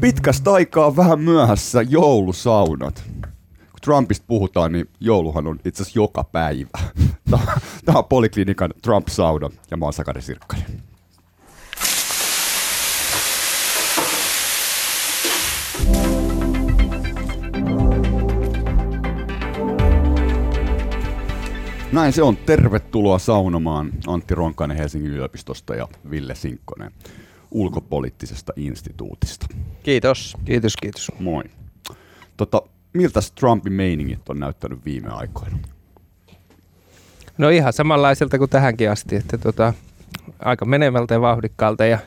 Pitkästä aikaa vähän myöhässä joulusaunat. Kun Trumpista puhutaan, niin jouluhan on itse asiassa joka päivä. Tämä on Poliklinikan Trump-sauna ja mä oon Sakari Sirkkanen. Näin se on. Tervetuloa saunomaan. Antti Ronkainen Helsingin yliopistosta ja Ville Sinkkonen Ulkopoliittisesta instituutista. Kiitos. Kiitos, kiitos. Moi. Miltäs Trumpin meiningit on näyttänyt viime aikoina? No ihan samanlaiselta kuin tähänkin asti, että aika menevältä ja vauhdikkaalta ja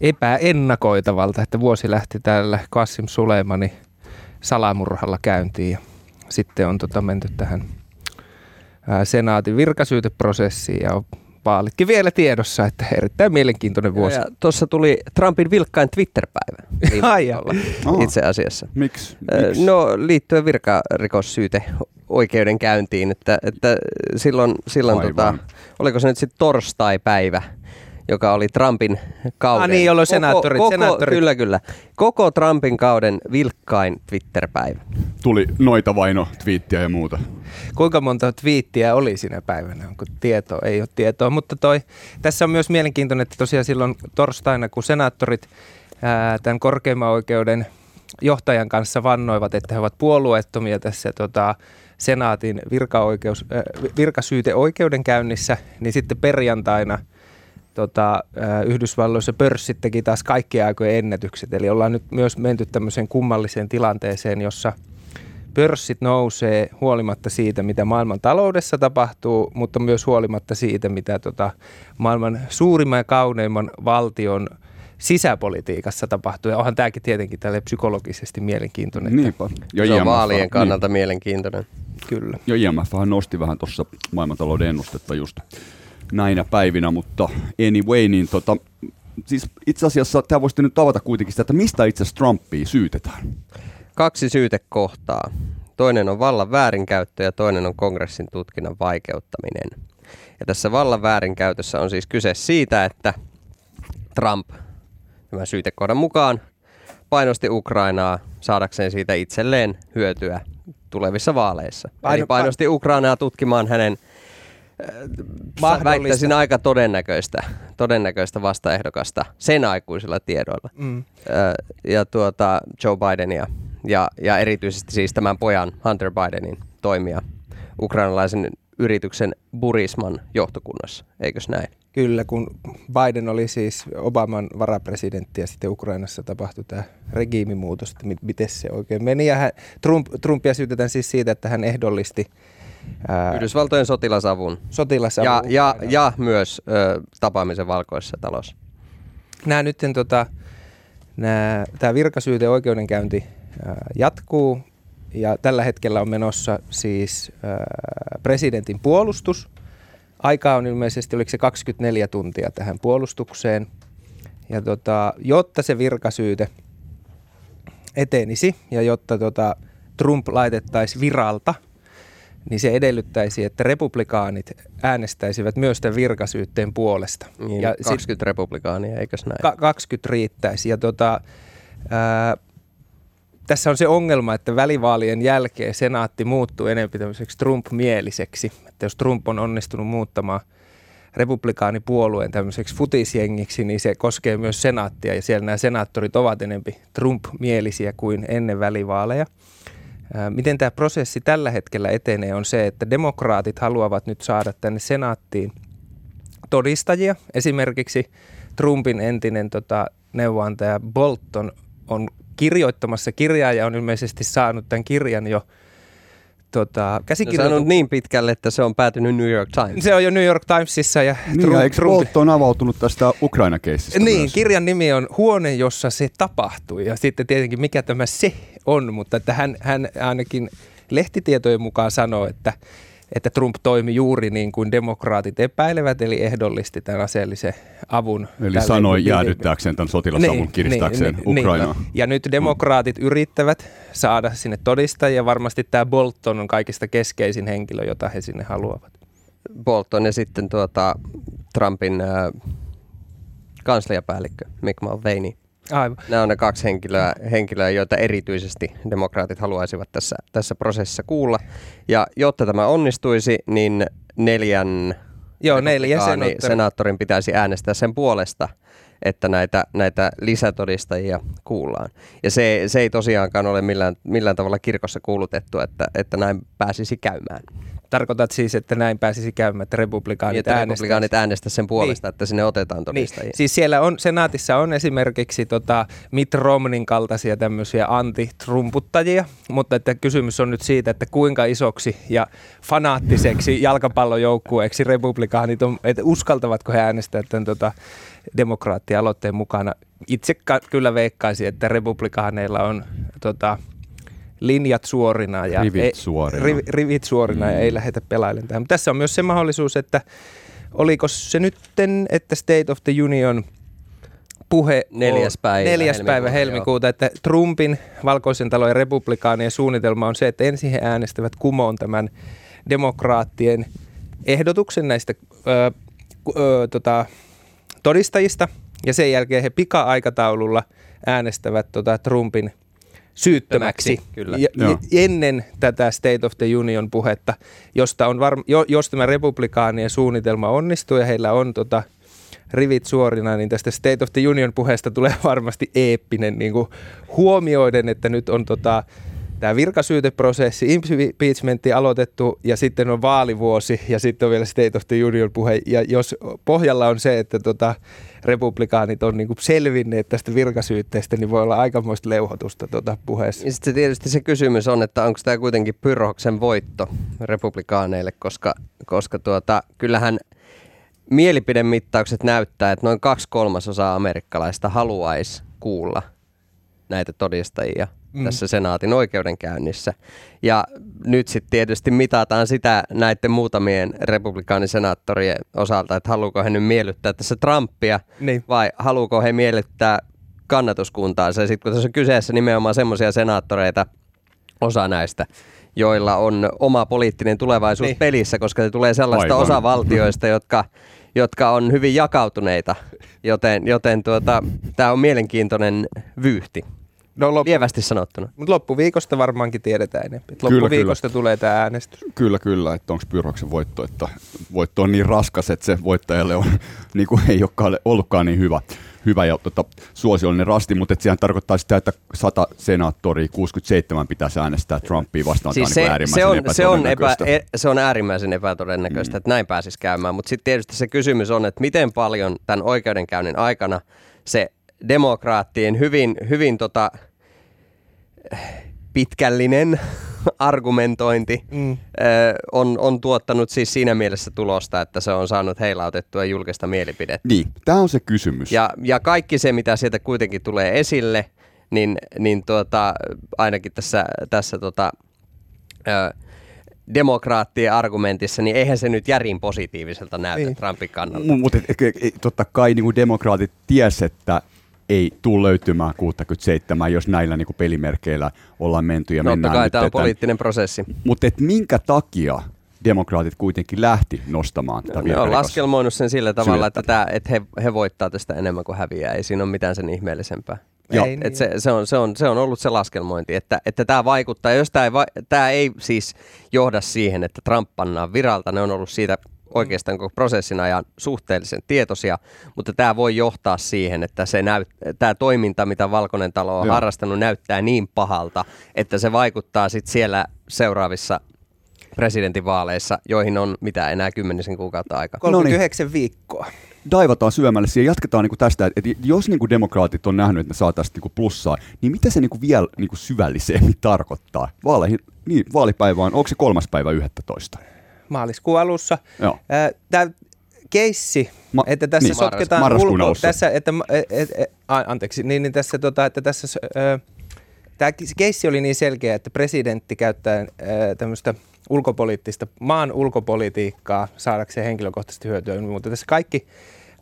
epäennakoitavalta, että vuosi lähti täällä Qasem Soleimani salamurhalla käyntiin ja sitten on menty tähän senaatin virkasyyteprosessiin ja on vaalitkin vielä tiedossa, että erittäin mielenkiintoinen vuosi. Tuossa tuli Trumpin vilkkain Twitter-päivä itse asiassa. Miksi? No liittyen virkarikossyyte oikeudenkäyntiin, että silloin oliko se nyt sitten torstai-päivä, joka oli Trumpin kauden. Ah niin, jolloin senaattorit. Kyllä. Koko Trumpin kauden vilkkain Twitter-päivä. Tuli noita vaino twiittiä ja muuta. Kuinka monta twiittiä oli sinä päivänä? Onko tietoa? Ei ole tietoa, mutta tässä on myös mielenkiintoinen, että tosiaan silloin torstaina, kun senaattorit tämän korkeimman oikeuden johtajan kanssa vannoivat, että he ovat puolueettomia tässä senaatin virkasyyteoikeudenkäynnissä, niin sitten perjantaina Yhdysvalloissa pörssit teki taas kaikkien aikojen ennätykset. Eli ollaan nyt myös menty tämmöiseen kummalliseen tilanteeseen, jossa pörssit nousee huolimatta siitä, mitä maailman taloudessa tapahtuu, mutta myös huolimatta siitä, mitä maailman suurimman ja kauneimman valtion sisäpolitiikassa tapahtuu. Ja onhan tämäkin tietenkin tälle psykologisesti mielenkiintoinen. Niinpä. Se on vaalien kannalta mielenkiintoinen. Kyllä. Jo IMFhan nosti vähän tuossa maailmantalouden ennustetta just näinä päivinä, mutta anyway, niin siis itse asiassa tämä voisi nyt avata kuitenkin sitä, että mistä itse asiassa Trumpia syytetään? 2 syytekohtaa. Toinen on vallan väärinkäyttö ja toinen on kongressin tutkinnan vaikeuttaminen. Ja tässä vallan väärinkäytössä on siis kyse siitä, että Trump tämän syytekohdan mukaan painosti Ukrainaa saadakseen siitä itselleen hyötyä tulevissa vaaleissa. Eli painosti Ukrainaa tutkimaan hänen väittäisin aika todennäköistä vastaehdokasta sen aikuisilla tiedoilla. Ja Joe Bidenia ja erityisesti siis tämän pojan Hunter Bidenin toimia ukrainalaisen yrityksen Burisman johtokunnassa, eikös näin? Kyllä, kun Biden oli siis Obaman varapresidentti ja sitten Ukrainassa tapahtui tämä regiimimuutos, että miten se oikein meni. Ja Trumpia syytetään siis siitä, että hän ehdollisti Yhdysvaltojen sotilasavun ja myös tapaamisen Valkoisessa talossa. Nämä nyt tämä virkasyyte oikeudenkäynti jatkuu ja tällä hetkellä on menossa siis presidentin puolustus. Aikaa on ilmeisesti, oliko se 24 tuntia tähän puolustukseen. Ja jotta se virkasyyte etenisi ja jotta Trump laitettaisiin viralta, niin se edellyttäisi, että republikaanit äänestäisivät myös tämän virkasyytteen puolesta. Niin, ja 20 republikaania, eikös näin? 20 riittäisi. Ja tässä on se ongelma, että välivaalien jälkeen senaatti muuttuu enemmän tämmöiseksi Trump-mieliseksi. Että jos Trump on onnistunut muuttamaan republikaanipuolueen tämmöiseksi futisjengiksi, niin se koskee myös senaattia. Ja siellä nämä senaattorit ovat enemmän Trump-mielisiä kuin ennen välivaaleja. Miten tämä prosessi tällä hetkellä etenee on se, että demokraatit haluavat nyt saada tänne senaattiin todistajia. Esimerkiksi Trumpin entinen neuvonantaja Bolton on kirjoittamassa kirjaa ja on ilmeisesti saanut tämän kirjan jo käsikirjoitettu. No, niin pitkälle, että se on päätynyt New York Times. Se on jo New York Timesissa. Ja eikö Bolton avautunut tästä Ukraina-keissistä? Niin, myös. Kirjan nimi on Huone, jossa se tapahtui. Ja sitten tietenkin mikä tämä se on, mutta että hän ainakin lehtitietojen mukaan sanoo, että Trump toimi juuri niin kuin demokraatit epäilevät, eli ehdollisti tämän aseellisen avun. Eli sanoi jäädyttääkseen tämän sotilasavun, kiristääkseen Ukrainaa. Niin. Ja nyt demokraatit yrittävät saada sinne todistajia. Varmasti tämä Bolton on kaikista keskeisin henkilö, jota he sinne haluavat. Bolton ja sitten Trumpin kansliapäällikkö Mick Mulvaney. Aivan. Nämä on ne kaksi henkilöä, joita erityisesti demokraatit haluaisivat tässä prosessissa kuulla. Ja jotta tämä onnistuisi, niin neljän senaattorin pitäisi äänestää sen puolesta, että näitä lisätodistajia kuullaan. Ja se ei tosiaankaan ole millään tavalla kirkossa kuulutettu, että näin pääsisi käymään. Tarkoitat siis, että näin pääsisi käymään, että republikaanit äänestävät sen puolesta, niin, että sinne otetaan todistajia. Niin. Siis siellä on, senaatissa on esimerkiksi Mitt Romneyn kaltaisia tämmöisiä anti-trumputtajia, mutta että kysymys on nyt siitä, että kuinka isoksi ja fanaattiseksi jalkapallojoukkueeksi republikaanit on, että uskaltavatko he äänestää tämän demokraattialoitteen mukana. Itse kyllä veikkaisin, että republikaaneilla on linjat suorina ja rivit suorina ja ei lähdetä pelailemaan tähän. Tässä on myös se mahdollisuus, että oliko se nytten, että State of the Union puhe 4. päivä helmikuuta, että Trumpin valkoisen talon ja republikaanien suunnitelma on se, että ensin he äänestävät kumoon tämän demokraattien ehdotuksen näistä todistajista ja sen jälkeen he pika-aikataululla äänestävät Trumpin syyttömäksi. Kyllä. Ennen tätä State of the Union -puhetta, josta on jos tämä republikaanien suunnitelma onnistuu ja heillä on rivit suorina, niin tästä State of the Union -puheesta tulee varmasti eeppinen, niin kuin huomioiden, että nyt on tämä virkasyyteprosessi, impeachmentti aloitettu ja sitten on vaalivuosi ja sitten on vielä State of the Union -puhe. Ja jos pohjalla on se, että republikaanit on niin kuin selvinneet tästä virkasyytteestä, niin voi olla aikamoista leuhotusta puheessa. Ja sitten tietysti se kysymys on, että onko tämä kuitenkin Pyrrhoksen voitto republikaaneille, koska kyllähän mielipidemittaukset näyttää, että noin 2/3 amerikkalaista haluaisi kuulla näitä todistajia tässä senaatin oikeudenkäynnissä. Ja nyt sitten tietysti mitataan sitä näiden muutamien republikaanisenaattorien osalta, että haluuko he nyt miellyttää tässä Trumpia niin, vai haluuko he miellyttää kannatuskuntaansa. Ja sitten kun tässä on kyseessä nimenomaan semmoisia senaattoreita, osa näistä, joilla on oma poliittinen tulevaisuus niin pelissä, koska se tulee sellaista osavaltioista, jotka on hyvin jakautuneita, joten tämä on mielenkiintoinen vyyhti. No, lievästi sanottuna. Mutta loppuviikosta varmaankin tiedetään enemmän. Loppuviikosta tulee tämä äänestys. Kyllä, että onko Pyrrhoksen voitto, että voitto on niin raskas, että se voittajalle on, niin kuin ei olekaan ollutkaan niin hyvä ja suosiollinen rasti, mutta sehän tarkoittaa sitä, että 100 senaattoria, 67 pitäisi äänestää Trumpia vastaan. Siis se, niin se on äärimmäisen epätodennäköistä, että näin pääsisi käymään, mutta sitten tietysti se kysymys on, että miten paljon tämän oikeudenkäynnin aikana se demokraattien hyvin pitkällinen argumentointi on tuottanut siis siinä mielessä tulosta, että se on saanut heilautettua julkista mielipidettä. Niin, tämä on se kysymys. Ja kaikki se, mitä sieltä kuitenkin tulee esille, niin ainakin tässä demokraattien argumentissa, niin eihän se nyt järin positiiviselta näytä Trumpin kannalta. Mutta totta kai niin kuin demokraatit tiesi, että ei tule löytymään 67, jos näillä niin kuin pelimerkeillä ollaan menty ja mennään. Totta kai tämä on poliittinen prosessi. Mutta minkä takia demokraatit kuitenkin lähti nostamaan tätä virkarikosta? Ne on laskelmoinut sen sillä tavalla, että he voittaa tästä enemmän kuin häviää. Ei siinä ole mitään sen ihmeellisempää. Se on ollut se laskelmointi, että tämä vaikuttaa. Jos tämä ei siis johda siihen, että Trump pannaan viralta, ne on ollut siitä oikeastaan koko prosessin ajan suhteellisen tietoisia, mutta tämä voi johtaa siihen, että tämä toiminta, mitä Valkoinen talo on harrastanut, näyttää niin pahalta, että se vaikuttaa sitten siellä seuraavissa presidentinvaaleissa, joihin on mitä enää 10 kuukautta aikaa. 39 viikkoa. Daivataan syvemmälle siihen, jatketaan niinku tästä, että jos niinku demokraatit on nähnyt, että ne saa tästä niinku plussaa, niin mitä se niinku vielä niinku syvällisemmin tarkoittaa? Vaalipäivä on, onko se 3.11? Maaliskuun alussa. Tämä keissi, että tässä sotketaan ulkoa. Tämä keissi oli niin selkeä, että presidentti käyttää tämmöistä ulkopoliittista, maan ulkopolitiikkaa saadakseen henkilökohtaisesti hyötyä. Mutta tässä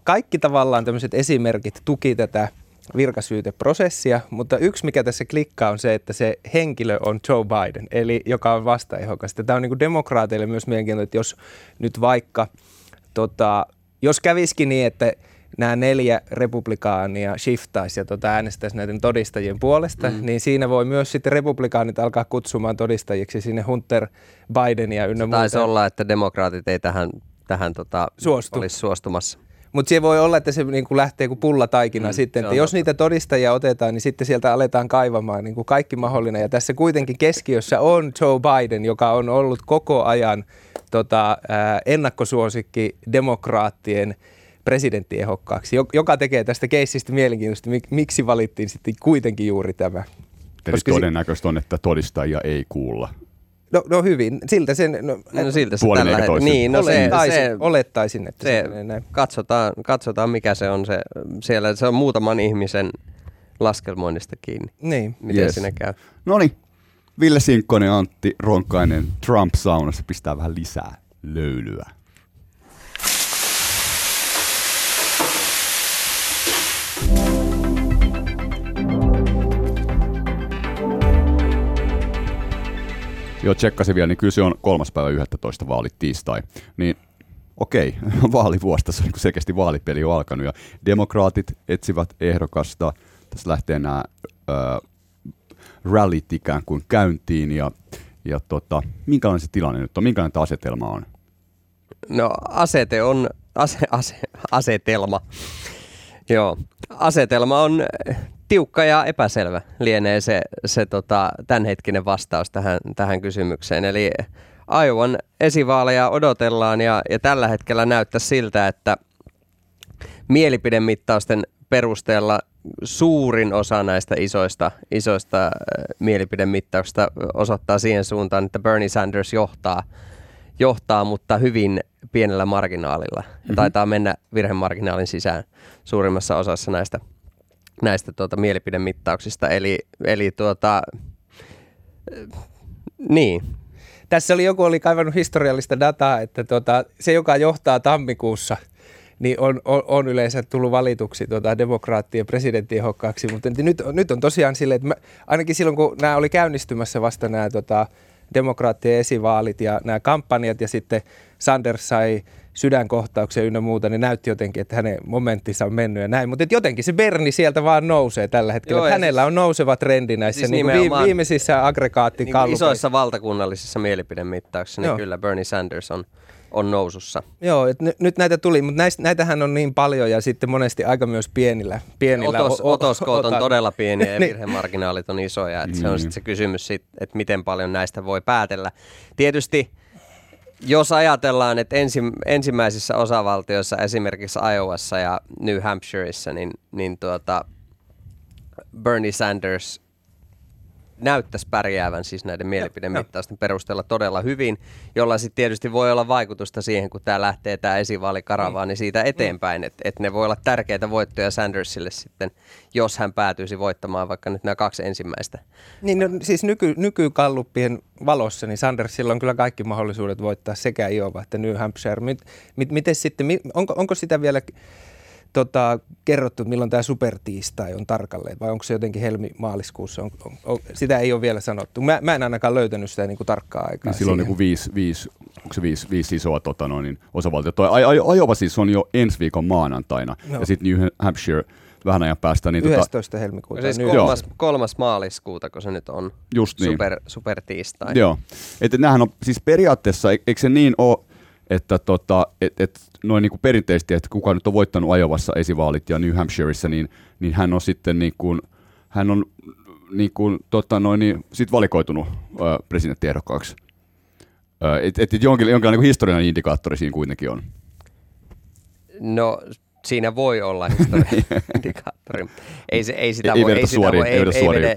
kaikki tavallaan tämmöiset esimerkit tuki tätä virkasyyteprosessia, mutta yksi mikä tässä klikkaa on se, että se henkilö on Joe Biden, eli joka on vastaehokas. Tämä on niin kuin demokraateille myös mielenkiintoinen, että jos nyt vaikka, jos kävisikin niin, että nämä 4 republikaania shiftaisi ja äänestäisi näiden todistajien puolesta, niin siinä voi myös sitten republikaanit alkaa kutsumaan todistajiksi sinne Hunter Bidenia ynnä muuta. Taisi olla, että demokraatit ei tähän olisi suostumassa. Mutta se voi olla, että se niinku lähtee kuin pullataikina sitten, että jos niitä todistajia otetaan, niin sitten sieltä aletaan kaivamaan niinku kaikki mahdollinen. Ja tässä kuitenkin keskiössä on Joe Biden, joka on ollut koko ajan ennakkosuosikki demokraattien presidenttiehdokkaaksi, joka tekee tästä keissistä mielenkiintoista, miksi valittiin sitten kuitenkin juuri tämä. Eli todennäköistä on, että todistajia ei kuulla. No hyvin, siltä sen tällä hetkellä. Niin, olettaisin, että se näin. Katsotaan, mikä se on se siellä. Se on muutaman ihmisen laskelmoinnista kiinni, niin. Miten siinä käy. No niin, Ville Sinkkonen, Antti Ronkainen, Trump-saunassa pistää vähän lisää löylyä. Joo, tsekkasin vielä, niin kyllä se on 3.11. vaalit tiistai. Niin okei, vaalivuosta se on selkeästi vaalipeli on alkanut ja demokraatit etsivät ehdokasta. Tässä lähtee nämä rallit ikään kuin käyntiin ja minkälainen se tilanne nyt on, minkälainen tämä asetelma on? No asetelma. Joo, asetelma on tiukka ja epäselvä lienee se tämänhetkinen vastaus tähän kysymykseen. Eli Iowan esivaaleja odotellaan ja tällä hetkellä näyttää siltä, että mielipidemittausten perusteella suurin osa näistä isoista mielipidemittauksista osoittaa siihen suuntaan, että Bernie Sanders johtaa, mutta hyvin pienellä marginaalilla. Mm-hmm. Taitaa mennä virhemarginaalin sisään suurimmassa osassa näistä mielipidemittauksista. Eli niin. Tässä oli joku kaivannut historiallista dataa, että se, joka johtaa tammikuussa, niin on yleensä tullut valituksi demokraattien presidenttiehdokkaaksi. Mutta nyt on tosiaan silleen, että ainakin silloin, kun nämä oli käynnistymässä vasta nämä demokraattien esivaalit ja nämä kampanjat ja sitten Sanders sai sydänkohtauksen ynnä muuta, niin näytti jotenkin, että hänen momenttinsa on mennyt ja näin. Mutta jotenkin se Bernie sieltä vaan nousee tällä hetkellä. Joo, hänellä on nouseva trendi näissä siis niin viimeisissä aggregaattikallupeissa. Niin isoissa valtakunnallisissa mielipidemittauksissa, niin kyllä Bernie Sanders on nousussa. Joo, nyt näitä tuli, mutta näitähän on niin paljon ja sitten monesti aika myös pienillä. Otoskoot on todella pieniä ja virhemarginaalit on isoja. Että se on sitten se kysymys, että miten paljon näistä voi päätellä. Tietysti jos ajatellaan, että ensimmäisissä osavaltioissa, esimerkiksi Iowassa ja New Hampshireissa, niin Bernie Sanders näyttäisi pärjäävän siis näiden mielipidemittausten perusteella todella hyvin, jolla sitten tietysti voi olla vaikutusta siihen, kun tämä lähtee tämä esivaalikaravaani niin siitä eteenpäin, että ne voi olla tärkeitä voittoja Sandersille sitten, jos hän päätyisi voittamaan vaikka nyt nämä 2 ensimmäistä. Niin no, siis nykykalluppien valossa, niin Sandersilla on kyllä kaikki mahdollisuudet voittaa sekä Iowa että New Hampshire. Miten sitten, onko sitä vielä kerrottu, milloin tämä supertiistai on tarkalleen, vai onko se jotenkin helmi-maaliskuussa? Sitä ei ole vielä sanottu. Mä en ainakaan löytänyt sitä niin kuin tarkkaa aikaa. Niin silloin on niin 5 isoa osavaltiota. Iowa siis on jo ensi viikon maanantaina, ja sitten New Hampshire vähän ajan päästä. Niin 11. helmikuuta. Siis 3. maaliskuuta, kun se nyt on supertiistai. Joo. Että nämähän on siis periaatteessa, eikö se niin ole, että noin niin kuin perinteisesti, että kuka nyt on voittanut Iowassa esivaalit ja New Hampshireissa, niin hän on sitten sit valikoitunut presidenttiehdokkaaksi. Et jonkinlainen niin kuin historiallinen indikaattori siinä kuitenkin on. No siinä voi olla historiallinen indikaattori. Ei sitä voi,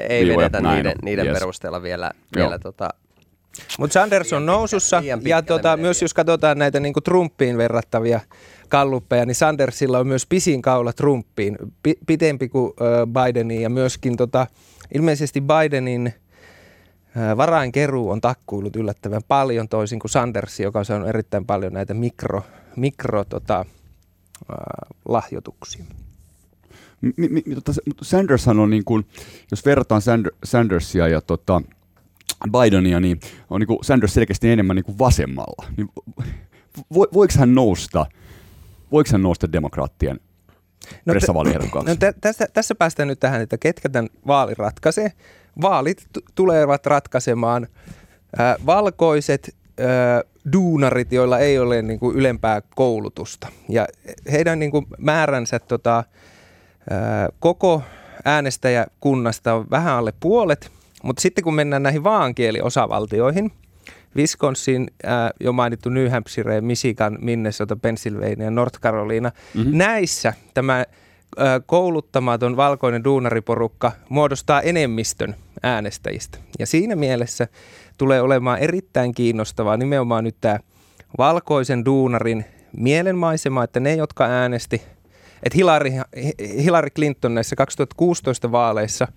ei vedetä niiden perusteella vielä Mutta Sanders on nousussa ja myös jos katsotaan näitä niinku Trumpiin verrattavia kalluppeja, niin Sandersilla on myös pisin kaula Trumpiin, pitempi kuin Bideniin ja myöskin ilmeisesti Bidenin varainkeruu on takkuillut yllättävän paljon toisin kuin Sandersi, joka on saanut erittäin paljon näitä lahjoituksia. Sandershan on niin kuin, jos verrataan Sandersia ja Bidenia, niin on niin kuin Sanders selkeästi enemmän niin kuin vasemmalla. Niin voiko hän nousta demokraattien pressavaaliehdokkaksi? Tässä päästään nyt tähän, että ketkä tämän vaalin ratkaisee. Vaalit tulevat ratkaisemaan valkoiset duunarit, joilla ei ole niin kuin ylempää koulutusta. Ja heidän niin kuin määränsä koko äänestäjäkunnasta on vähän alle puolet, mutta sitten kun mennään näihin vaankieliosavaltioihin, Wisconsin, jo mainittu New Hampshire, Michigan, Minnesota, Pennsylvania, North Carolina, näissä tämä kouluttamaton valkoinen duunariporukka muodostaa enemmistön äänestäjistä. Ja siinä mielessä tulee olemaan erittäin kiinnostavaa nimenomaan nyt tämä valkoisen duunarin mielenmaisema, että ne, jotka äänesti, että Hillary Clinton näissä 2016 vaaleissa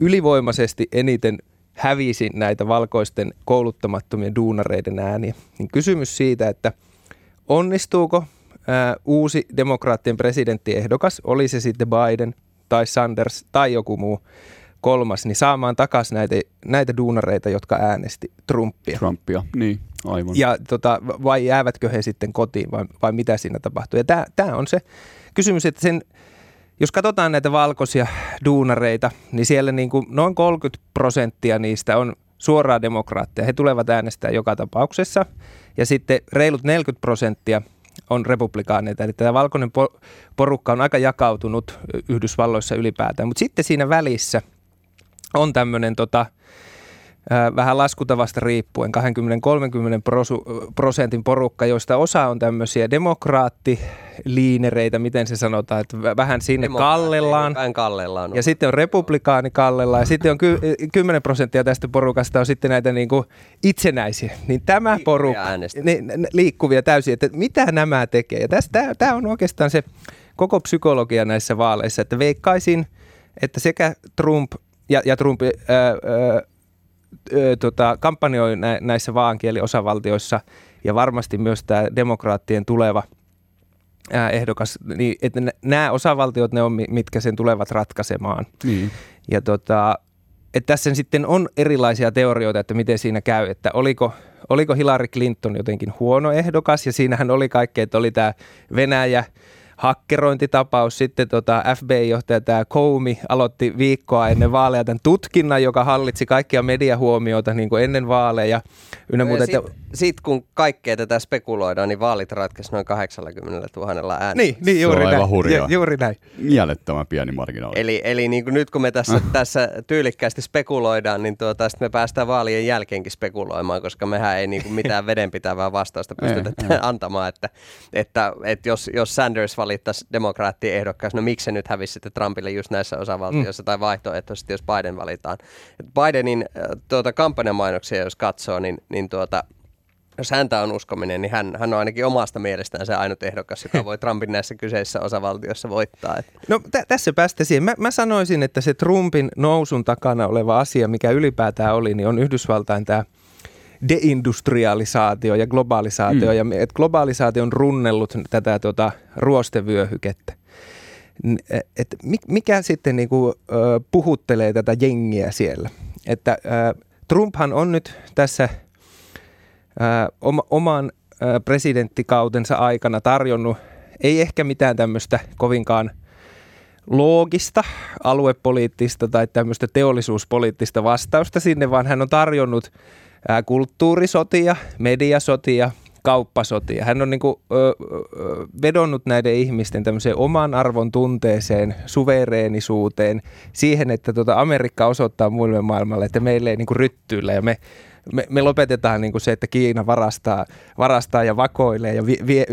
ylivoimaisesti eniten hävisi näitä valkoisten kouluttamattomien duunareiden ääniä. Niin kysymys siitä, että onnistuuko uusi demokraattien presidenttiehdokas, oli se sitten Biden tai Sanders tai joku muu kolmas, niin saamaan takaisin näitä duunareita, jotka äänesti Trumpia, niin aivan. Ja vai jäävätkö he sitten kotiin vai mitä siinä tapahtuu? Ja tämä on se kysymys, että jos katsotaan näitä valkoisia duunareita, niin siellä niin kuin noin 30% niistä on suoraa demokraattia. He tulevat äänestää joka tapauksessa ja sitten reilut 40% on republikaaneita. Eli tämä valkoinen porukka on aika jakautunut Yhdysvalloissa ylipäätään. Mutta sitten siinä välissä on tämmöinen vähän laskutavasta riippuen 20-30% porukka, joista osa on tämmöisiä demokraattiliinereitä, miten se sanotaan, että vähän sinne kallellaan. Vähän kallellaan. Ja sitten on republikaani kallellaan ja sitten on 10% tästä porukasta on sitten näitä niin kuin itsenäisiä. Niin tämä porukka, liikkuvia täysin, että mitä nämä tekee. Ja tämä on oikeastaan se koko psykologia näissä vaaleissa, että veikkaisin, että sekä Trump ja Trumpin kampanjoi näissä vaankieliosavaltioissa ja varmasti myös tämä demokraattien tuleva ehdokas, niin että nämä osavaltiot ne on, mitkä sen tulevat ratkaisemaan. Niin. Ja että tässä sitten on erilaisia teorioita, että miten siinä käy, että oliko Hillary Clinton jotenkin huono ehdokas ja siinähän oli kaikkea, että oli tämä Venäjä, hakkerointitapaus, sitten FBI-johtaja tämä Comey aloitti viikkoa ennen vaaleja tämän tutkinnan, joka hallitsi kaikkia mediahuomioita niin kuin ennen vaaleja. Sitten kun kaikkea tätä spekuloidaan, niin vaalit ratkaisivat noin 80,000 äänellä. Niin juuri näin. Se on aivan hurjaa. Juuri näin. Mielettömän pieni marginaali. Eli niin kuin nyt kun me tässä tyylikkäästi spekuloidaan, niin sitten me päästään vaalien jälkeenkin spekuloimaan, koska mehän ei niin kuin mitään vedenpitävää vastausta pystytä antamaan, että jos Sanders valittaisi demokraattien ehdokkaiksi, no miksi se nyt hävisi sitten Trumpille just näissä osavaltioissa tai vaihtoehtoisesti, jos Biden valitaan. Bidenin kampanjamainoksia, jos katsoo, niin jos häntä on uskominen, niin hän on ainakin omasta mielestään se ainut ehdokas, joka voi Trumpin näissä kyseisissä osavaltioissa voittaa. No tässä päästä siihen. Mä sanoisin, että se Trumpin nousun takana oleva asia, mikä ylipäätään oli, niin on Yhdysvaltain tämä deindustrialisaatio ja globalisaatio. Ja että globalisaatio on runnellut tätä ruostevyöhykettä. Et mikä sitten niinku, puhuttelee tätä jengiä siellä? Että Trumphan on nyt tässä oman presidenttikautensa aikana tarjonnut ei ehkä mitään tämmöistä kovinkaan loogista, aluepoliittista tai tämmöistä teollisuuspoliittista vastausta sinne, vaan hän on tarjonnut kulttuurisotia, mediasotia, kauppasotia. Hän on niinku vedonnut näiden ihmisten tämmöiseen oman arvon tunteeseen, suvereenisuuteen, siihen, että Amerikka osoittaa muille maailmalle, että meille ei niinku ryttyillä ja me lopetetaan niin kuin se, että Kiina varastaa ja vakoilee ja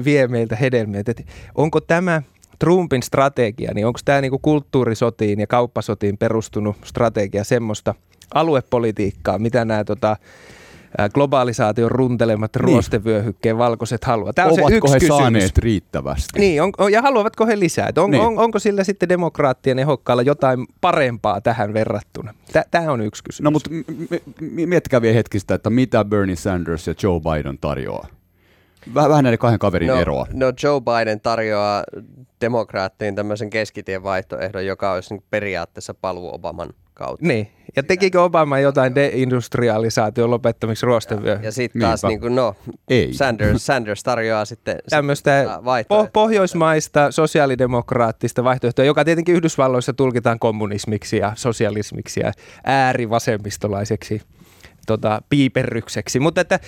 vie meiltä hedelmiä. Et onko tämä Trumpin strategia, niin onko tämä niin kuin kulttuurisotiin ja kauppasotiin perustunut strategia semmoista aluepolitiikkaa, mitä nämä globalisaation runtelemat ruostevyöhykkeen valkoiset haluaa? Ovatko he saaneet riittävästi? Niin, ja haluavatko he lisää? Onko sillä sitten demokraattien ehokkaalla jotain parempaa tähän verrattuna? Tämä on yksi kysymys. No mutta miettikää vielä hetkistä, että mitä Bernie Sanders ja Joe Biden tarjoaa. Vähän näiden kahden kaverin eroa. No Joe Biden tarjoaa demokraattiin tämmöisen keskitien vaihtoehdon, joka olisi periaatteessa paluu Obaman kautta. Niin, ja tekikö Obama jotain deindustrialisaation lopettamiksi ruostevyöhön? Ja sitten taas Sanders tarjoaa sitten tämmöistä pohjoismaista sosiaalidemokraattista vaihtoehtoa, joka tietenkin Yhdysvalloissa tulkitaan kommunismiksi ja sosialismiksi ja äärivasemmistolaiseksi piiperrykseksi. Mutta että,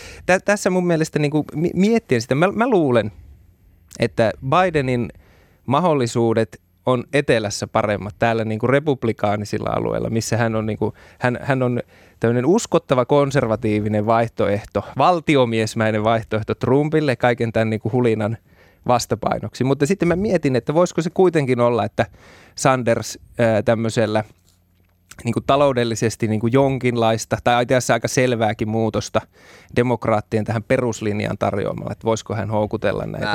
tässä mun mielestä niin miettien sitä, mä luulen, että Bidenin mahdollisuudet on etelässä paremmat täällä niin kuin republikaanisilla alueilla, missä hän on, niin kuin, hän on tämmöinen uskottava konservatiivinen vaihtoehto, valtiomiesmäinen vaihtoehto Trumpille kaiken tämän niin kuin hulinan vastapainoksi. Mutta sitten mä mietin, että voisiko se kuitenkin olla, että Sanders tämmöisellä niin kuin taloudellisesti niin kuin jonkinlaista, tai itse aika selvääkin muutosta demokraattien tähän peruslinjaan tarjoamalla, että voisiko hän houkutella näitä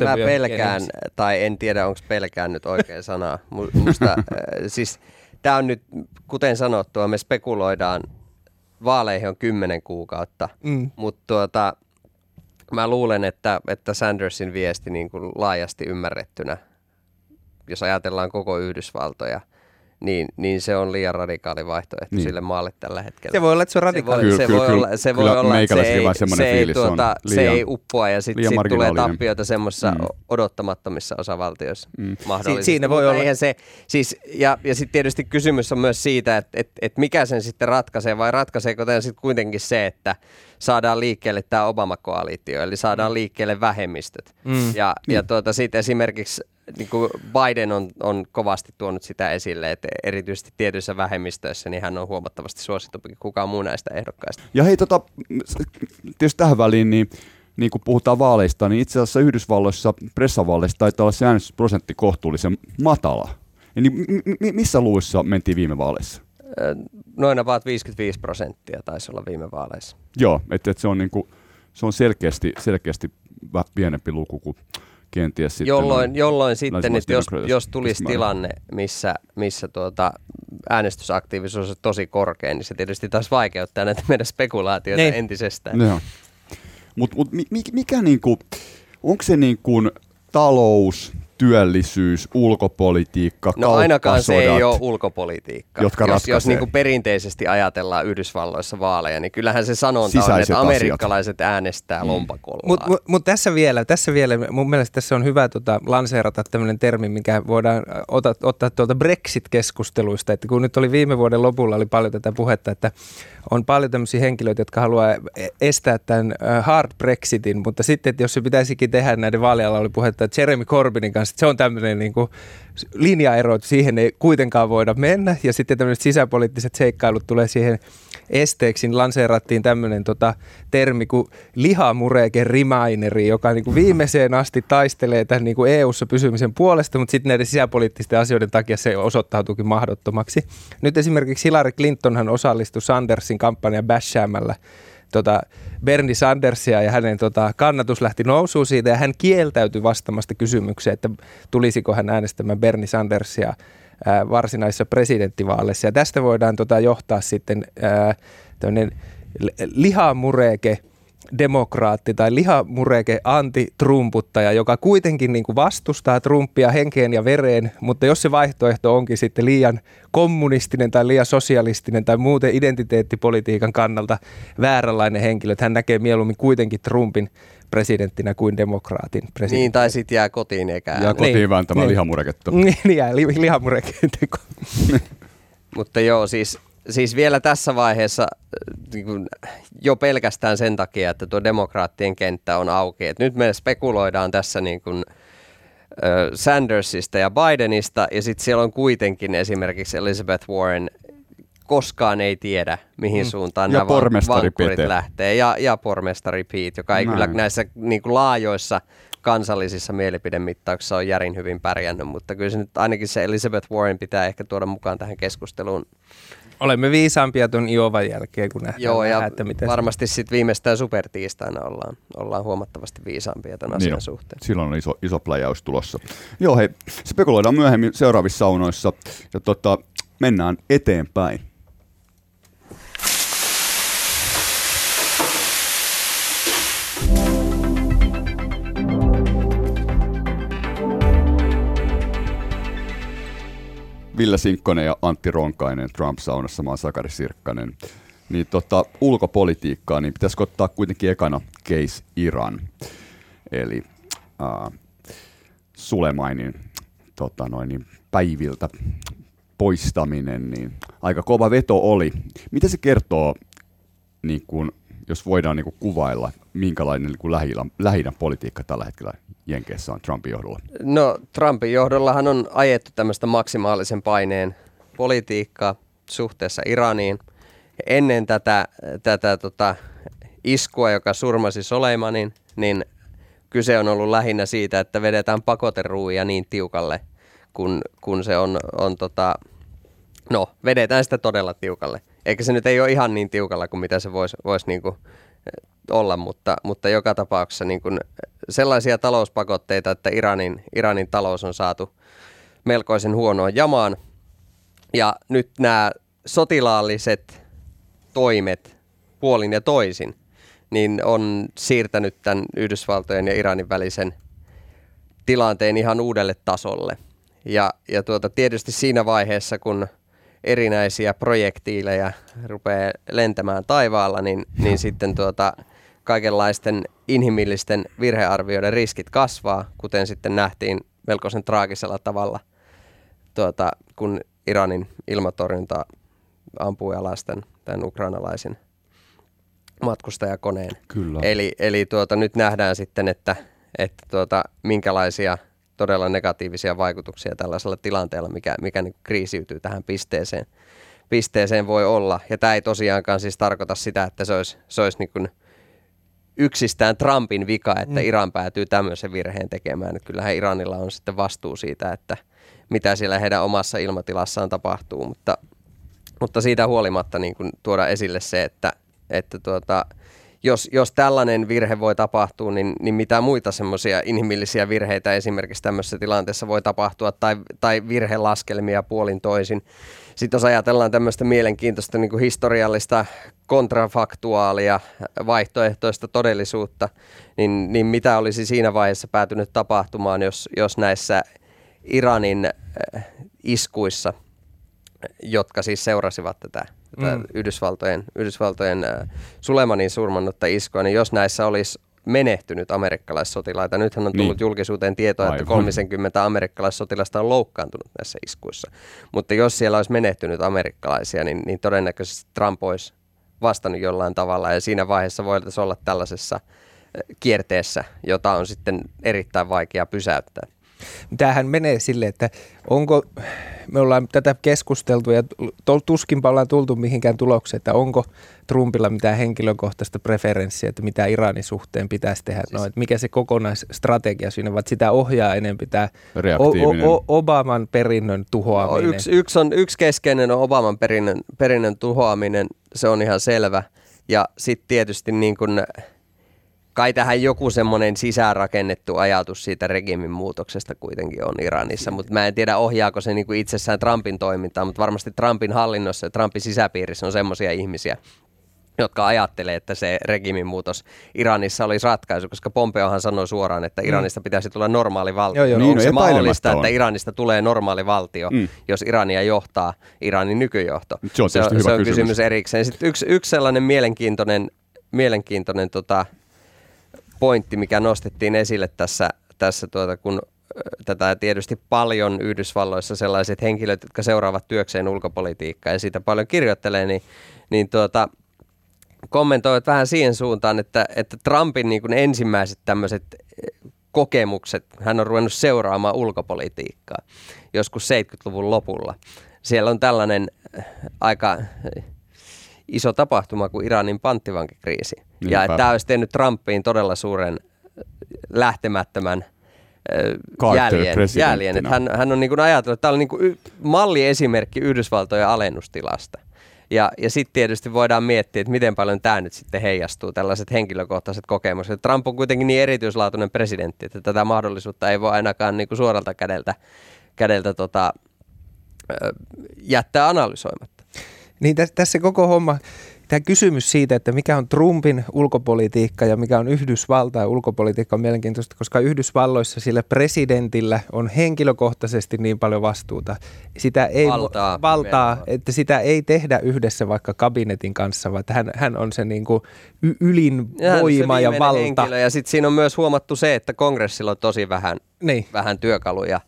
mä pelkään, tai en tiedä onko pelkään nyt oikea sanaa. Musta, siis tämä on nyt, kuten sanottua, me spekuloidaan, vaaleihin on 10 kuukautta, mutta mä luulen, että Sandersin viesti niin kuin laajasti ymmärrettynä, jos ajatellaan koko Yhdysvaltoja, niin se on liian radikaali vaihtoehto sille maalle tällä hetkellä. Se voi olla, että se on radikaali. Se ei uppoa ja sitten tulee tappioita semmoisissa odottamattomissa osavaltioissa mahdollisesti. Siinä voi olla. Ja sitten tietysti kysymys on myös siitä, että mikä sen sitten ratkaisee, vai ratkaiseeko tämän sitten kuitenkin se, että saadaan liikkeelle tämä Obama-koalitio, eli saadaan liikkeelle vähemmistöt. Ja sitten esimerkiksi niin kuin Biden on kovasti tuonut sitä esille, että erityisesti tietyissä vähemmistöissä niin hän on huomattavasti suosittu kukaan muu näistä ehdokkaista. Ja hei, tietysti tähän väliin, niin kun puhutaan vaaleista, niin itse asiassa Yhdysvalloissa pressavaaleissa taitaa olla se äänestysprosentti kohtuullisen matala. Eli missä luvuissa mentiin viime vaaleissa? Noin about 55% taisi olla viime vaaleissa. Joo, että se on, niin kuin, se on selkeästi vähän pienempi luku kuin kenties jolloin sitten, että jos tulisi tilanne, missä äänestysaktiivisuus on tosi korkea, niin se tietysti taas vaikeuttaa näitä meidän spekulaatioita entisestään. No. Mutta mikä niinku, onko se niinku talous, työllisyys, ulkopolitiikka, kauppasodat? No ainakaan se ei ole ulkopolitiikka. Jos niinku perinteisesti ajatellaan Yhdysvalloissa vaaleja, niin kyllähän se sanonta sisäiset on, että amerikkalaiset äänestää lompakollaan. Mutta tässä vielä, mun mielestä tässä on hyvä lanseerata tämmöinen termi, mikä voidaan ottaa tuolta Brexit-keskusteluista. Että kun nyt oli viime vuoden lopulla oli paljon tätä puhetta, että on paljon tämmöisiä henkilöitä, jotka haluaa estää tämän hard Brexitin, mutta sitten, että jos se pitäisikin tehdä näiden vaaleilla, oli puhetta Jeremy Corbynin kanssa, se on tämmöinen niin kuin linjaero, että siihen ei kuitenkaan voida mennä. Ja sitten tämmöiset sisäpoliittiset seikkailut tulee siihen esteeksi. Lanseerattiin tämmöinen termi kuin lihamureke remaineri, joka niin kuin viimeiseen asti taistelee tämän niin kuin EU:ssa pysymisen puolesta, mutta sitten näiden sisäpoliittisten asioiden takia se osoittautuukin mahdottomaksi. Nyt esimerkiksi Hillary Clintonhan osallistui Sandersin kampanjan bashäämällä Bernie Sandersia, ja hänen kannatus lähti nousuun siitä, ja hän kieltäytyi vastaamasta kysymykseen, että tulisiko hän äänestämään Bernie Sandersia varsinaisessa presidenttivaaleissa. Ja tästä voidaan johtaa sitten tämmöinen lihamureke demokraatti tai lihamureke anti-trumputtaja, joka kuitenkin niin kuin vastustaa Trumpia henkeen ja vereen, mutta jos se vaihtoehto onkin sitten liian kommunistinen tai liian sosialistinen tai muuten identiteettipolitiikan kannalta vääränlainen henkilö, että hän näkee mieluummin kuitenkin Trumpin presidenttinä kuin demokraatin presidenttinä. Niin, tai sitten jää kotiin eikä äänestä. Jää kotiin vaan tämä lihamureketto. Niin, jää lihamureketto. Mutta joo, siis vielä tässä vaiheessa niin jo pelkästään sen takia, että tuo demokraattien kenttä on auki. Et nyt me spekuloidaan tässä niin kuin Sandersista ja Bidenista, ja sitten siellä on kuitenkin esimerkiksi Elizabeth Warren. Koskaan ei tiedä, mihin suuntaan nämä vankkurit lähtee. Ja pormestari Pete, joka ei kyllä näissä niin kuin laajoissa kansallisissa mielipidemittauksissa on järin hyvin pärjännyt, mutta kyllä se nyt ainakin se Elizabeth Warren pitää ehkä tuoda mukaan tähän keskusteluun. Olemme viisaampia tuon Iowan jälkeen, kun nähdään. Joo, ja miten varmasti sitten viimeistään supertiistaina ollaan huomattavasti viisaampia tämän asian suhteen. Silloin on iso pläjäys tulossa. Joo, hei, spekuloidaan myöhemmin seuraavissa saunoissa ja mennään eteenpäin. Ville Sinkkonen ja Antti Ronkainen Trump-saunassa, mä oon Sakari Sirkkanen. Niin ulkopolitiikkaa, niin pitäisikö ottaa kuitenkin ekana case Iran, eli Soleimanin päiviltä poistaminen, niin aika kova veto oli. Mitä se kertoo, niin kun, jos voidaan niin kun kuvailla, minkälainen niin Lähi-idän politiikka tällä hetkellä Jenkeissä on Trumpin johdolla? No Trumpin johdollahan on ajettu tämmöistä maksimaalisen paineen politiikkaa suhteessa Iraniin. Ennen tätä iskua, joka surmasi Soleimanin, niin kyse on ollut lähinnä siitä, että vedetään pakoteruuja niin tiukalle, kun se on vedetään sitä todella tiukalle. Eikä se nyt ei ole ihan niin tiukalla kuin mitä se voisi niin kuin olla, mutta joka tapauksessa niin kuin sellaisia talouspakotteita, että Iranin talous on saatu melkoisen huonoon jamaan. Ja nyt nämä sotilaalliset toimet puolin ja toisin, niin on siirtänyt tämän Yhdysvaltojen ja Iranin välisen tilanteen ihan uudelle tasolle. Ja tietysti siinä vaiheessa, kun erinäisiä projektiileja rupeaa lentämään taivaalla, niin sitten kaikenlaisten inhimillisten virhearvioiden riskit kasvaa, kuten sitten nähtiin melkoisen traagisella tavalla, kun Iranin ilmatorjunta ampui alas tämän ukrainalaisen matkustajakoneen. Kyllä. Eli nyt nähdään sitten, että minkälaisia todella negatiivisia vaikutuksia tällaisella tilanteella, mikä niin kriisiytyy tähän pisteeseen voi olla. Ja tämä ei tosiaankaan siis tarkoita sitä, että se olisi niin kuin yksistään Trumpin vika, että Iran päätyy tämmöisen virheen tekemään. Että kyllähän Iranilla on sitten vastuu siitä, että mitä siellä heidän omassa ilmatilassaan tapahtuu, mutta siitä huolimatta niin kuin tuoda esille se, että jos tällainen virhe voi tapahtua, niin mitä muita semmoisia inhimillisiä virheitä esimerkiksi tämmöisessä tilanteessa voi tapahtua tai virhelaskelmia puolin toisin. Sitten jos ajatellaan tämmöistä mielenkiintoista niin kuin historiallista kontrafaktuaalia vaihtoehtoista todellisuutta, niin mitä olisi siinä vaiheessa päätynyt tapahtumaan, jos näissä Iranin iskuissa, jotka siis seurasivat tätä Yhdysvaltojen Soleimanin surmannutta iskua, niin jos näissä olisi menehtynyt amerikkalaissotilaita, nythän on tullut julkisuuteen tietoa, että 30 amerikkalaissotilasta on loukkaantunut näissä iskuissa, mutta jos siellä olisi menehtynyt amerikkalaisia, niin todennäköisesti Trump olisi vastannut jollain tavalla, ja siinä vaiheessa voitaisiin olla tällaisessa kierteessä, jota on sitten erittäin vaikea pysäyttää. Tämähän menee sille, että me ollaan tätä keskusteltu ja tuskinpa ollaan tultu mihinkään tulokseen, että onko Trumpilla mitään henkilökohtaista preferenssiä, että mitä Iranin suhteen pitäisi tehdä, siis että mikä se kokonaisstrategia siinä, vaan sitä ohjaa enemmän tämä Obaman perinnön tuhoaminen. No, yksi keskeinen on Obaman perinnön tuhoaminen, se on ihan selvä, ja sitten tietysti niin kuin kai tähän joku semmoinen sisäänrakennettu ajatus siitä regiimin muutoksesta kuitenkin on Iranissa, mutta mä en tiedä ohjaako se niinku itsessään Trumpin toimintaa, mutta varmasti Trumpin hallinnossa ja Trumpin sisäpiirissä on semmoisia ihmisiä, jotka ajattelee, että se regiimin muutos Iranissa olisi ratkaisu, koska Pompeohan sanoi suoraan, että Iranista pitäisi tulla normaali valtio. Onko se mahdollista, että Iranista tulee normaali valtio, jos Irania johtaa Iranin nykyjohto? Se on kysymys erikseen. Sitten yksi sellainen mielenkiintoinen pointti, mikä nostettiin esille tässä kun tätä tietysti paljon Yhdysvalloissa sellaiset henkilöt, jotka seuraavat työkseen ulkopolitiikkaa ja siitä paljon kirjoittelee, niin kommentoivat vähän siihen suuntaan, että Trumpin niin kuin ensimmäiset tämmöiset kokemukset, hän on ruvennut seuraamaan ulkopolitiikkaa joskus 70-luvun lopulla. Siellä on tällainen aika iso tapahtuma kuin Iranin panttivankikriisi. Ja tämä olisi tehnyt Trumpiin todella suuren lähtemättömän jäljen. Että hän on niin kuin ajatellut, että tämä on niin kuin malliesimerkki Yhdysvaltojen alennustilasta. Ja sitten tietysti voidaan miettiä, että miten paljon tämä nyt sitten heijastuu, tällaiset henkilökohtaiset kokemukset. Trump on kuitenkin niin erityislaatuinen presidentti, että tätä mahdollisuutta ei voi ainakaan niin kuin suoralta kädeltä jättää analysoimatta. Niin tässä koko homma tämä kysymys siitä, että mikä on Trumpin ulkopolitiikka ja mikä on Yhdysvaltain ulkopolitiikka on mielenkiintoista, koska Yhdysvalloissa sillä presidentillä on henkilökohtaisesti niin paljon vastuuta. Sitä ei valtaa, että sitä ei tehdä yhdessä vaikka kabinetin kanssa, vaan hän on se niin kuin ylin voima ja valta. Henkilö. Ja sitten siinä on myös huomattu se, että kongressilla on tosi vähän työkaluja.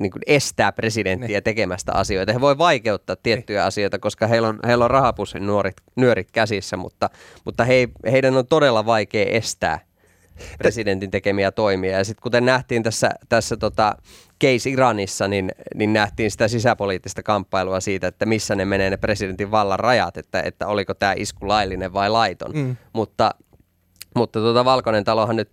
Niin kuin estää presidenttiä tekemästä asioita. He voi vaikeuttaa tiettyjä asioita, koska heillä on rahapussin nyörit käsissä, mutta heidän on todella vaikea estää presidentin tekemiä toimia. Ja sitten kuten nähtiin tässä case Iranissa, niin nähtiin sitä sisäpoliittista kamppailua siitä, että missä ne menee ne presidentin vallan rajat, että oliko tämä isku laillinen vai laiton. Mm. Mutta Valkoinen talohan nyt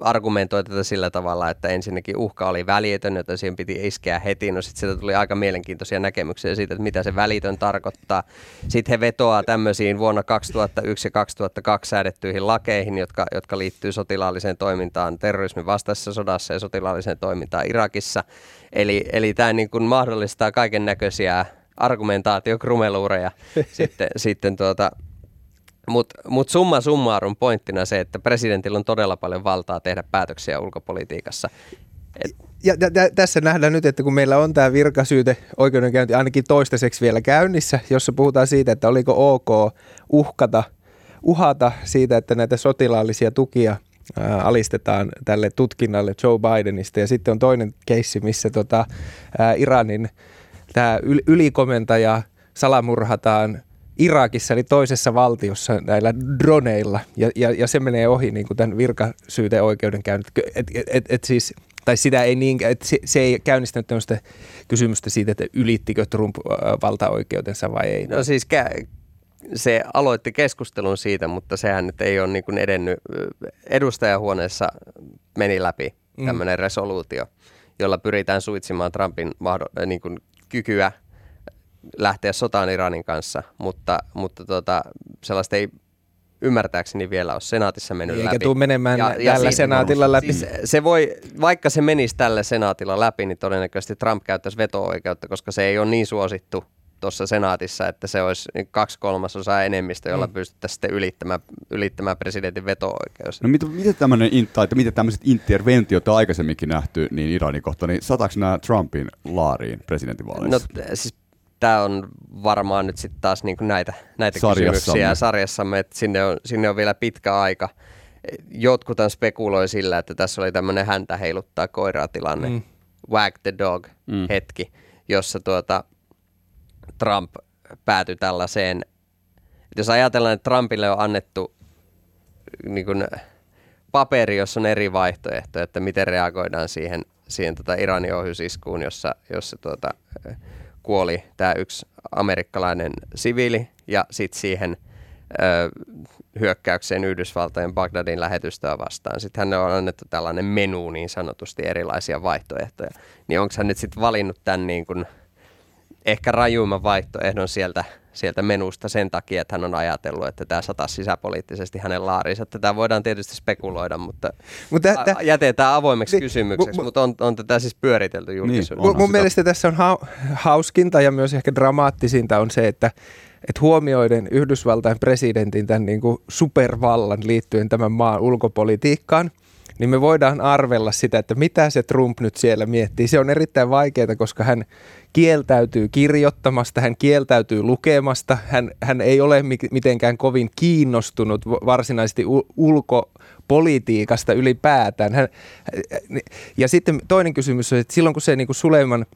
argumentoi tätä sillä tavalla, että ensinnäkin uhka oli välitön, joten siihen piti iskeä heti. No sitten sieltä tuli aika mielenkiintoisia näkemyksiä siitä, että mitä se välitön tarkoittaa. Sitten he vetoaa tämmöisiin vuonna 2001 ja 2002 säädettyihin lakeihin, jotka liittyy sotilaalliseen toimintaan terrorismin vastaisessa sodassa ja sotilaalliseen toimintaan Irakissa. Eli tämä niin kuin mahdollistaa kaiken näköisiä argumentaatiokrumeluureja sitten Mutta summa summarum pointtina se, että presidentillä on todella paljon valtaa tehdä päätöksiä ulkopolitiikassa. Tässä nähdään nyt, että kun meillä on tämä virkasyyte oikeudenkäynti ainakin toistaiseksi vielä käynnissä, jossa puhutaan siitä, että oliko ok uhata siitä, että näitä sotilaallisia tukia alistetaan tälle tutkinnalle Joe Bidenista. Ja sitten on toinen keissi, missä Iranin tämä ylikomentaja salamurhataan Irakissa eli toisessa valtiossa näillä droneilla ja se menee ohi niin kuin tämän virkasyyteoikeudenkäynnin. Siis, tai sitä ei niin, että se ei käynnistänyt tämmöistä kysymystä siitä, että ylittikö Trump valtaoikeutensa vai ei. No siis se aloitti keskustelun siitä, mutta sehän nyt ei ole niin kuin edennyt. Edustajahuoneessa meni läpi tämmöinen resoluutio, jolla pyritään suitsimaan Trumpin niin kuin kykyä lähteä sotaan Iranin kanssa, mutta sellaista ei ymmärtääkseni vielä ole senaatissa mennyt läpi. Eikä tule menemään tällä senaatilla läpi. Siis se voi, vaikka se menisi tällä senaatilla läpi, niin todennäköisesti Trump käyttäisi veto-oikeutta, koska se ei ole niin suosittu tuossa senaatissa, että se olisi 2/3 enemmistö, jolla pystyttäisiin sitten ylittämään presidentin veto-oikeus. No mitä tämmöiset interventiot on aikaisemminkin nähty niin Iranin kohta, niin sataako nämä Trumpin laariin presidentinvaaleissa? No siis tämä on varmaan nyt sitten taas niinku näitä kysymyksiä sarjassamme, että sinne on vielä pitkä aika. Jotkuthan spekuloi sillä, että tässä oli tämmöinen häntä heiluttaa koiraa tilanne, wag the dog hetki, jossa Trump päätyi tällaiseen. Et jos ajatellaan, että Trumpille on annettu niin kun paperi, jossa on eri vaihtoehtoja, että miten reagoidaan siihen Iranin ohjusiskuun, jossa kuoli tämä yksi amerikkalainen siviili ja sitten siihen hyökkäykseen Yhdysvaltojen Bagdadin lähetystöä vastaan. Sitten hänelle on annettu tällainen menu niin sanotusti erilaisia vaihtoehtoja. Niin onko hän nyt sitten valinnut tämän niin kun ehkä rajuimman vaihtoehdon sieltä menusta sen takia, että hän on ajatellut, että tämä sataisi sisäpoliittisesti hänen laariinsa. Tätä voidaan tietysti spekuloida, mutta jätetään avoimeksi kysymykseksi, mutta on tätä siis pyöritelty julkisuudessa. Niin, mun mielestä tässä on hauskinta ja myös ehkä dramaattisinta on se, että huomioiden Yhdysvaltain presidentin tämän niin kuin supervallan liittyen tämän maan ulkopolitiikkaan, niin me voidaan arvella sitä, että mitä se Trump nyt siellä miettii. Se on erittäin vaikeaa, koska hän kieltäytyy kirjoittamasta, hän kieltäytyy lukemasta, hän ei ole mitenkään kovin kiinnostunut varsinaisesti ulkopolitiikasta ylipäätään. Ja sitten toinen kysymys on, että silloin kun se niin kuin Suleiman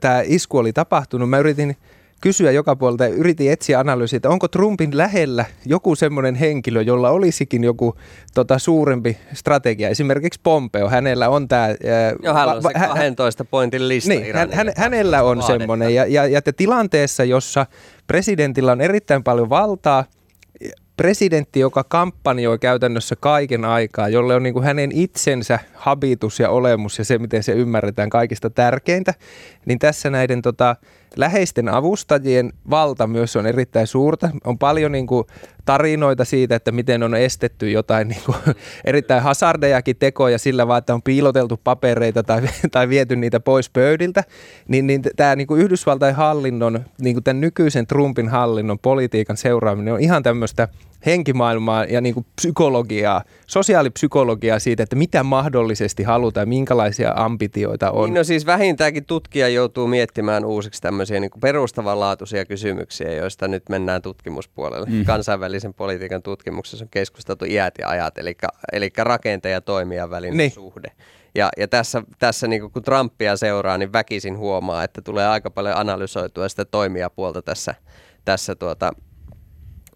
tämä isku oli tapahtunut, mä yritin kysyä joka puolelta ja yritin etsiä analyysiä, että onko Trumpin lähellä joku semmoinen henkilö, jolla olisikin joku suurempi strategia. Esimerkiksi Pompeo, hänellä on tämä... hänellä on se 12 pointin lista. Niin, hänellä on semmoinen. Ja tilanteessa, jossa presidentillä on erittäin paljon valtaa, presidentti, joka kampanjoi käytännössä kaiken aikaa, jolle on niin kuin hänen itsensä habitus ja olemus ja se, miten se ymmärretään kaikista tärkeintä, niin tässä näiden läheisten avustajien valta myös on erittäin suurta. On paljon niin kuin tarinoita siitä, että miten on estetty jotain niin kuin erittäin hasardejakin tekoja sillä vaan, että on piiloteltu papereita tai viety niitä pois pöydiltä. Niin tämä niin kuin Yhdysvaltain hallinnon, niin kuin tämän nykyisen Trumpin hallinnon politiikan seuraaminen on ihan tämmöistä henkimaailmaa ja niin kuin psykologiaa, sosiaalipsykologiaa siitä, että mitä mahdollisesti halutaan, minkälaisia ambitioita on. No siis vähintäänkin tutkija joutuu miettimään uusiksi tämmöisiä niin kuin perustavanlaatuisia kysymyksiä, joista nyt mennään tutkimuspuolelle. Kansainvälisen politiikan tutkimuksessa on keskusteltu iät ja ajat, eli rakenteen ja toimijan välinen suhde. Ja tässä niin kuin kun Trumpia seuraa, niin väkisin huomaa, että tulee aika paljon analysoitua sitä toimijapuolta tässä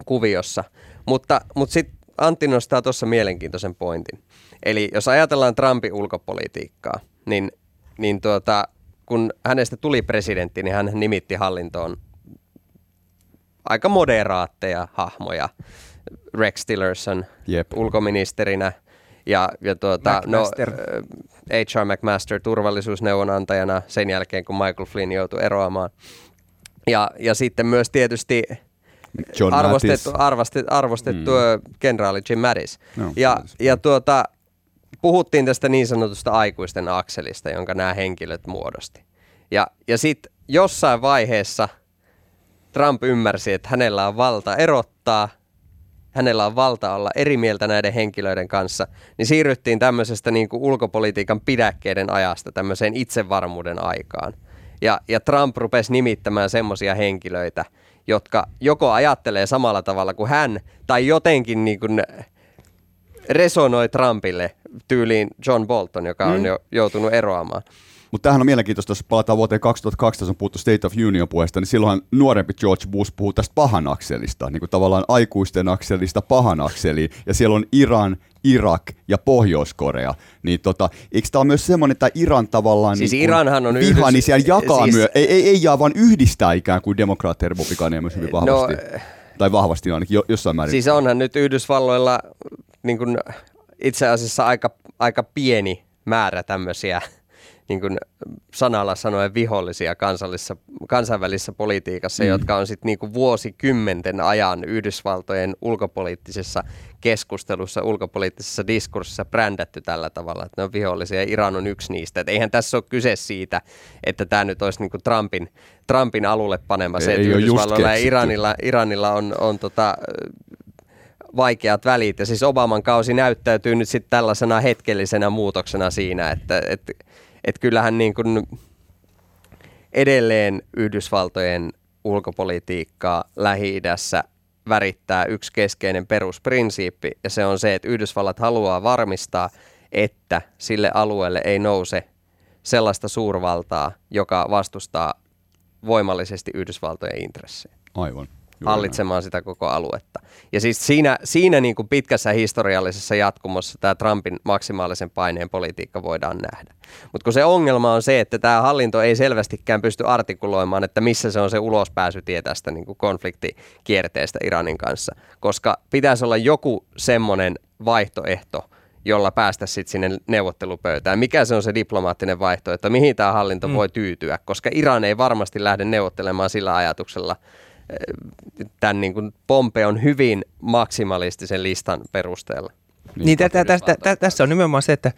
kuviossa. Mutta sitten Antti nostaa tuossa mielenkiintoisen pointin. Eli jos ajatellaan Trumpin ulkopolitiikkaa, niin kun hänestä tuli presidentti, niin hän nimitti hallintoon aika moderaatteja hahmoja. Rex Tillerson ulkoministerinä ja HR McMaster turvallisuusneuvonantajana sen jälkeen, kun Michael Flynn joutui eroamaan. Ja sitten myös tietysti arvostettu kenraali Jim Mattis. No, ja puhuttiin tästä niin sanotusta aikuisten akselista, jonka nämä henkilöt muodosti. Ja sitten jossain vaiheessa Trump ymmärsi, että hänellä on valta erottaa, hänellä on valta olla eri mieltä näiden henkilöiden kanssa, niin siirryttiin tämmöisestä niin kuin ulkopolitiikan pidäkkeiden ajasta tämmöiseen itsevarmuuden aikaan. Ja Trump rupesi nimittämään semmoisia henkilöitä, jotka joko ajattelee samalla tavalla kuin hän, tai jotenkin niin kuin resonoi Trumpille, tyyliin John Bolton, joka on joutunut eroamaan. Mutta tämähän on mielenkiintoista, jos palataan vuoteen 2012, on puhuttu State of Union-puheesta, niin silloinhan nuorempi George Bush puhuu tästä pahan akselista, niin kuin tavallaan aikuisten akselista pahan akseliin, ja siellä on Iran, Irak ja Pohjois-Korea. Niin eikö tämä ole myös semmoinen, että Iran tavallaan siis niin on viha, niin siellä jakaa siis ei jaa, vaan yhdistää ikään kuin demokraatteja ja republikaaneja myös hyvin vahvasti. No, tai vahvasti ainakin jossain määrin. Siis onhan nyt Yhdysvalloilla niin kuin itse asiassa aika pieni määrä tämmöisiä niin kuin sanalla sanoen vihollisia kansainvälisessä politiikassa, jotka on sitten niin kuin vuosikymmenten ajan Yhdysvaltojen ulkopoliittisessa keskustelussa, ulkopoliittisessa diskurssissa brändätty tällä tavalla, että ne on vihollisia ja Iran on yksi niistä. Et eihän tässä ole kyse siitä, että tämä nyt olisi niin kuin Trumpin alulle panema se, että Yhdysvalloilla ja Iranilla on vaikeat välit. Ja siis Obaman kausi näyttäytyy nyt sitten tällaisena hetkellisenä muutoksena siinä, että kyllähän niin kuin edelleen Yhdysvaltojen ulkopolitiikkaa Lähi-idässä värittää yksi keskeinen perusprinsiippi, ja se on se, että Yhdysvallat haluaa varmistaa, että sille alueelle ei nouse sellaista suurvaltaa, joka vastustaa voimallisesti Yhdysvaltojen intressejä. Aivan. Hallitsemaan sitä koko aluetta. Ja siis siinä niin kuin pitkässä historiallisessa jatkumossa tämä Trumpin maksimaalisen paineen politiikka voidaan nähdä. Mutta kun se ongelma on se, että tämä hallinto ei selvästikään pysty artikuloimaan, että missä se on se ulospääsytie tästä niin kuin konfliktikierteestä Iranin kanssa, koska pitäisi olla joku semmoinen vaihtoehto, jolla päästä sitten sinne neuvottelupöytään. Mikä se on se diplomaattinen vaihtoehto, että mihin tämä hallinto voi tyytyä, koska Iran ei varmasti lähde neuvottelemaan sillä ajatuksella, tämän niin kuin Pompeon hyvin maksimalistisen listan perusteella. Niin tässä on nimenomaan se, että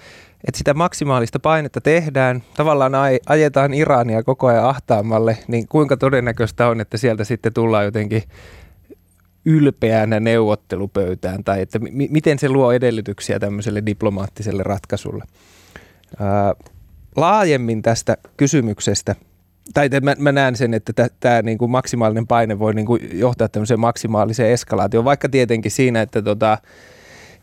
sitä maksimaalista painetta tehdään, tavallaan ajetaan Irania koko ajan ahtaammalle, niin kuinka todennäköistä on, että sieltä sitten tullaan jotenkin ylpeänä neuvottelupöytään, tai että miten se luo edellytyksiä tämmöiselle diplomaattiselle ratkaisulle. Laajemmin tästä kysymyksestä, tai mä näen sen, että tämä niinku maksimaalinen paine voi niinku johtaa tämmöiseen maksimaaliseen eskalaatioon, vaikka tietenkin siinä, että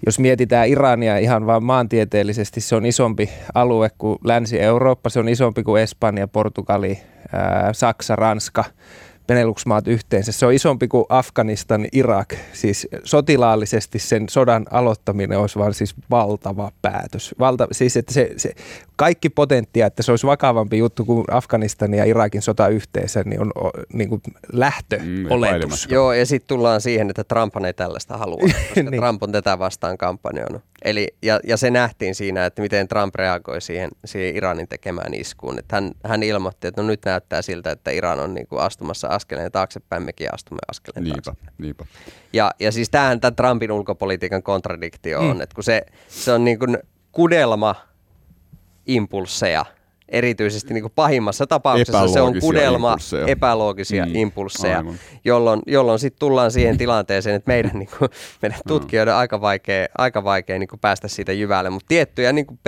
jos mietitään Irania ihan vaan maantieteellisesti, se on isompi alue kuin Länsi-Eurooppa, se on isompi kuin Espanja, Portugali, Saksa, Ranska, Benelux-maat yhteensä. Se on isompi kuin Afganistan, Irak. Siis sotilaallisesti sen sodan aloittaminen olisi vaan siis valtava päätös. Siis että se kaikki potentiaa, että se olisi vakavampi juttu kuin Afganistanin ja Irakin sota yhteensä, niin on niin kuin lähtöoletus. Joo, ja sitten tullaan siihen, että Trumphan ei tällaista halua, koska niin. Trump on tätä vastaan kampanjoinut. Eli, ja se nähtiin siinä, että miten Trump reagoi siihen Iranin tekemään iskuun. Että hän ilmoitti, että no nyt näyttää siltä, että Iran on niin kuin astumassa askeleen taaksepäin, mekin astumme askeleen taaksepäin. Niinpä. Ja siis tämähän tämän Trumpin ulkopolitiikan kontradiktio on, että kun se on niin kuin kudelma impulseja, erityisesti niin kuin pahimmassa tapauksessa se on kudelma impulseja. Epäloogisia impulseja, jolloin sitten tullaan siihen tilanteeseen, että meidän tutkijoiden on aika vaikea niin kuin päästä siitä jyvälle, mutta tiettyjä niin kuin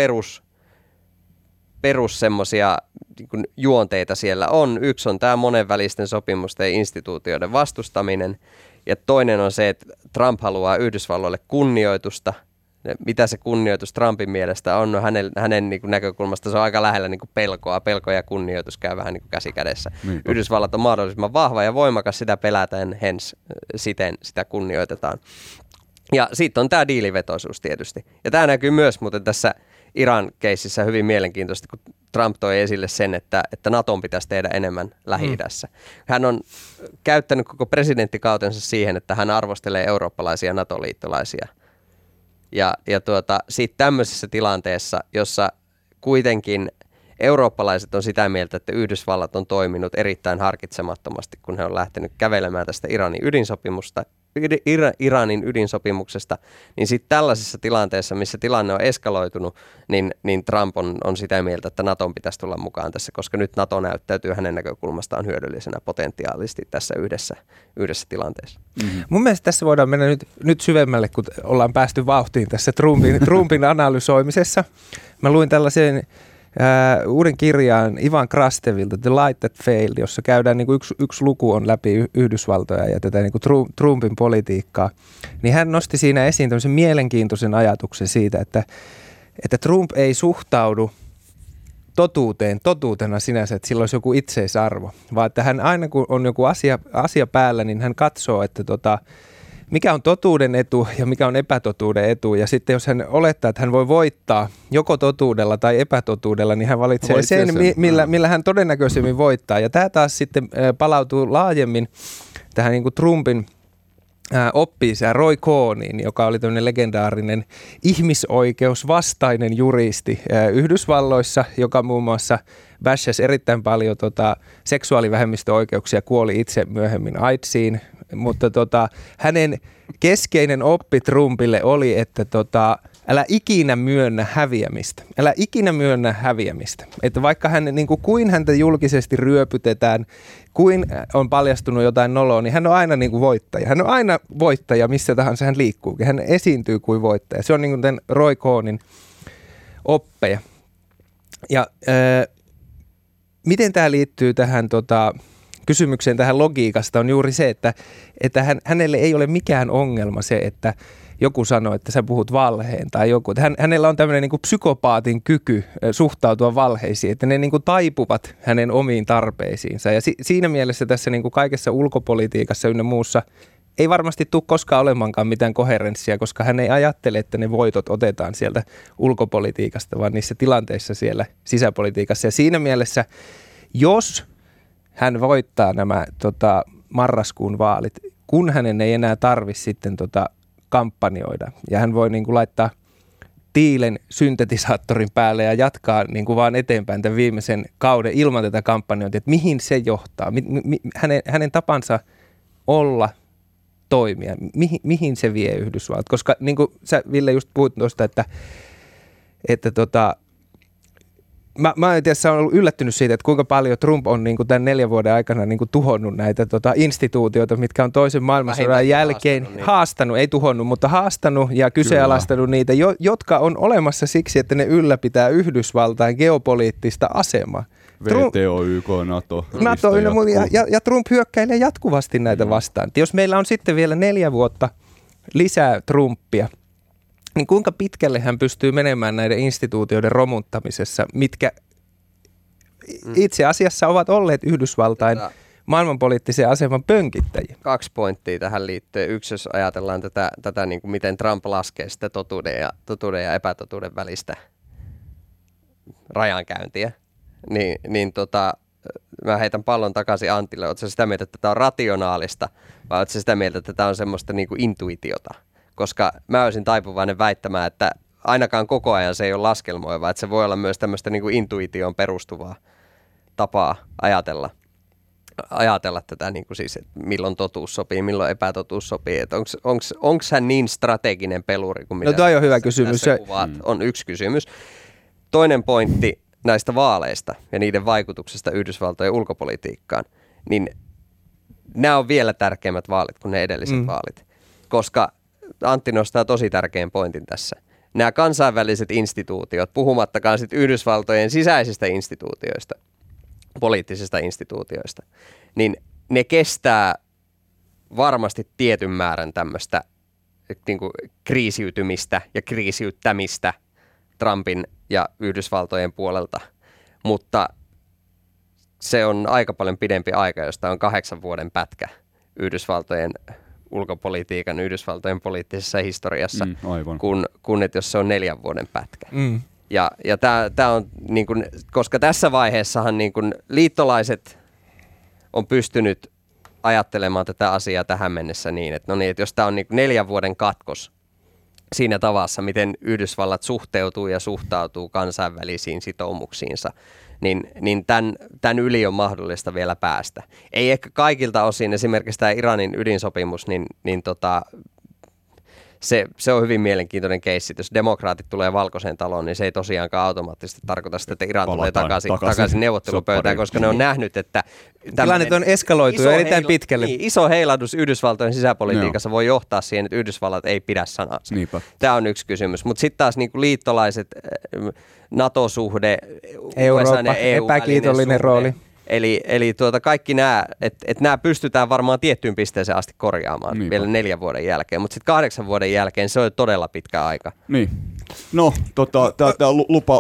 perus semmoisia niin juonteita siellä on. Yksi on tämä monenvälisten sopimusten ja instituutioiden vastustaminen, ja toinen on se, että Trump haluaa Yhdysvalloille kunnioitusta. Mitä se kunnioitus Trumpin mielestä on? No hänen niin kuin näkökulmasta se on aika lähellä niin kuin pelkoa. Pelko ja kunnioitus käy vähän niin kuin käsi kädessä. Niin. Yhdysvallat on mahdollisimman vahva ja voimakas, sitä pelätään, hens siten sitä kunnioitetaan. Ja sitten on tämä diilivetoisuus tietysti. Ja tämä näkyy myös muuten tässä Iran-keississä hyvin mielenkiintoisesti, kun Trump toi esille sen, että NATOn pitäisi tehdä enemmän Lähi-idässä. Hän on käyttänyt koko presidenttikautensa siihen, että hän arvostelee eurooppalaisia NATO-liittolaisia. Ja sitten tämmöisessä tilanteessa, jossa kuitenkin eurooppalaiset on sitä mieltä, että Yhdysvallat on toiminut erittäin harkitsemattomasti, kun he on lähtenyt kävelemään tästä Iranin ydinsopimuksesta, niin sitten tällaisessa tilanteessa, missä tilanne on eskaloitunut, niin Trump on sitä mieltä, että NATOn pitäisi tulla mukaan tässä, koska nyt NATO näyttäytyy hänen näkökulmastaan hyödyllisenä potentiaalisesti tässä yhdessä tilanteessa. Mm-hmm. Mun mielestä tässä voidaan mennä nyt syvemmälle, kun ollaan päästy vauhtiin tässä Trumpin analysoimisessa. Mä luin tällaisen uuden kirjan Ivan Krastevilta, The Light that Failed, jossa käydään niin kuin yksi luku on läpi Yhdysvaltoja ja tätä niin kuin Trumpin politiikkaa, niin hän nosti siinä esiin tämmöisen mielenkiintoisen ajatuksen siitä, että Trump ei suhtaudu totuutena sinänsä, että sillä olisi joku itseisarvo, vaan että hän aina kun on joku asia päällä, niin hän katsoo, että mikä on totuuden etu ja mikä on epätotuuden etu. Ja sitten jos hän olettaa, että hän voi voittaa joko totuudella tai epätotuudella, niin hän valitsee sen. Millä hän todennäköisemmin voittaa. Ja tämä taas sitten palautuu laajemmin tähän niin kuin Trumpin oppi-isään Roy Cohniin, joka oli tämmöinen legendaarinen ihmisoikeusvastainen juristi Yhdysvalloissa, joka muun muassa bashasi erittäin paljon seksuaalivähemmistöoikeuksia, kuoli itse myöhemmin AIDSiin, mutta hänen keskeinen oppi Trumpille oli, että älä ikinä myönnä häviämistä. Älä ikinä myönnä häviämistä. Että vaikka hän, niin kuin häntä julkisesti ryöpytetään, kuin on paljastunut jotain noloa, niin hän on aina niin kuin voittaja. Hän on aina voittaja, missä tahansa hän liikkuukin. Hän esiintyy kuin voittaja. Se on niin kuin tämän Roy Cohnin oppeja. Ja miten tämä liittyy tähän kysymykseen tähän logiikasta on juuri se, että hänelle ei ole mikään ongelma se, että joku sanoo, että sä puhut valheen tai joku. Hänellä on tämmöinen niin kuin psykopaatin kyky suhtautua valheisiin, että ne niin kuin taipuvat hänen omiin tarpeisiinsa. Ja siinä mielessä tässä niin kuin kaikessa ulkopolitiikassa ynnä muussa ei varmasti tule koskaan olemankaan mitään koherenssia, koska hän ei ajattele, että ne voitot otetaan sieltä ulkopolitiikasta, vaan niissä tilanteissa siellä sisäpolitiikassa. Ja siinä mielessä, jos hän voittaa nämä marraskuun vaalit, kun hänen ei enää tarvitse sitten kampanjoida. Ja hän voi niin kuin laittaa tiilen syntetisaattorin päälle ja jatkaa niin kuin vaan eteenpäin tämän viimeisen kauden ilman tätä kampanjointia, että mihin se johtaa, hänen tapansa olla toimia, mihin se vie Yhdysvallat. Koska niin kuin sä Ville just puhut tuosta, että mä itse olen ollut yllättynyt siitä, että kuinka paljon Trump on niin kuin tämän 4 vuoden aikana niin kuin tuhonnut näitä instituutioita, mitkä on toisen maailmansodan jälkeen haastanut, ei tuhonnut, mutta haastanut ja kyseenalaistanut niitä, jotka on olemassa siksi, että ne ylläpitää Yhdysvaltain geopoliittista asemaa. WTO, YK, NATO ja Trump hyökkäilee jatkuvasti näitä vastaan. Jos meillä on sitten vielä 4 vuotta lisää Trumpia, niin kuinka pitkälle hän pystyy menemään näiden instituutioiden romuttamisessa, mitkä itse asiassa ovat olleet Yhdysvaltain maailmanpoliittisen aseman pönkittäjiä. 2 pointtia tähän liittyen. Yksi, jos ajatellaan tätä niin kuin miten Trump laskee sitä totuuden ja epätotuuden välistä rajankäyntiä, niin mä heitän pallon takaisin Antille. Oletko sitä mieltä, että tämä on rationaalista, vai oletko sitä mieltä, että tämä on semmoista niin kuin intuitiota? Koska mä olisin taipuvainen väittämään, että ainakaan koko ajan se ei ole laskelmoiva, että se voi olla myös tämmöistä niin kuin intuitioon perustuvaa tapaa ajatella tätä, niin kuin siis, että milloin totuus sopii, milloin epätotuus sopii. Onko hän niin strateginen peluri kuin mitä toi on hyvä kysymys. Kuvaat, on yksi kysymys. Toinen pointti näistä vaaleista ja niiden vaikutuksesta Yhdysvaltojen ulkopolitiikkaan, niin nämä on vielä tärkeimmät vaalit kuin ne edelliset vaalit, koska Antti nostaa tosi tärkeän pointin tässä. Nämä kansainväliset instituutiot, puhumattakaan sitten Yhdysvaltojen sisäisistä instituutioista, poliittisista instituutioista, niin ne kestää varmasti tietyn määrän tämmöistä niin kuin kriisiytymistä ja kriisiyttämistä Trumpin ja Yhdysvaltojen puolelta, mutta se on aika paljon pidempi aika, josta on 8 vuoden pätkä Yhdysvaltojen ulkopolitiikan, Yhdysvaltojen poliittisessa historiassa, kun et jos se on 4 vuoden pätkä. Ja tää on, niin kun, koska tässä vaiheessahan niin kun liittolaiset on pystynyt ajattelemaan tätä asiaa tähän mennessä niin, että no niin, että jos tämä on niin kun 4 vuoden katkos siinä tavassa, miten Yhdysvallat suhteutuu ja suhtautuu kansainvälisiin sitoumuksiinsa, niin tämän yli on mahdollista vielä päästä. Ei ehkä kaikilta osin, esimerkiksi tämä Iranin ydinsopimus, se on hyvin mielenkiintoinen keissi. Jos demokraatit tulee Valkoiseen taloon, niin se ei tosiaankaan automaattisesti tarkoita sitä, että Iran tulee takaisin neuvottelupöytään, koska ne on nähnyt, että tilanne on eskaloitu erittäin pitkälle. Niin, iso heilahdus Yhdysvaltojen sisäpolitiikassa voi johtaa siihen, että Yhdysvallat ei pidä sanansa. Niinpä. Tämä on yksi kysymys. Mutta sitten taas niin kuin liittolaiset, NATO-suhde, Eurooppa, epäkiitollinen rooli. Eli kaikki nämä, että nämä pystytään varmaan tiettyyn pisteeseen asti korjaamaan vielä 4 vuoden jälkeen, mutta sitten 8 vuoden jälkeen se on todella pitkä aika. Niin. No, tämä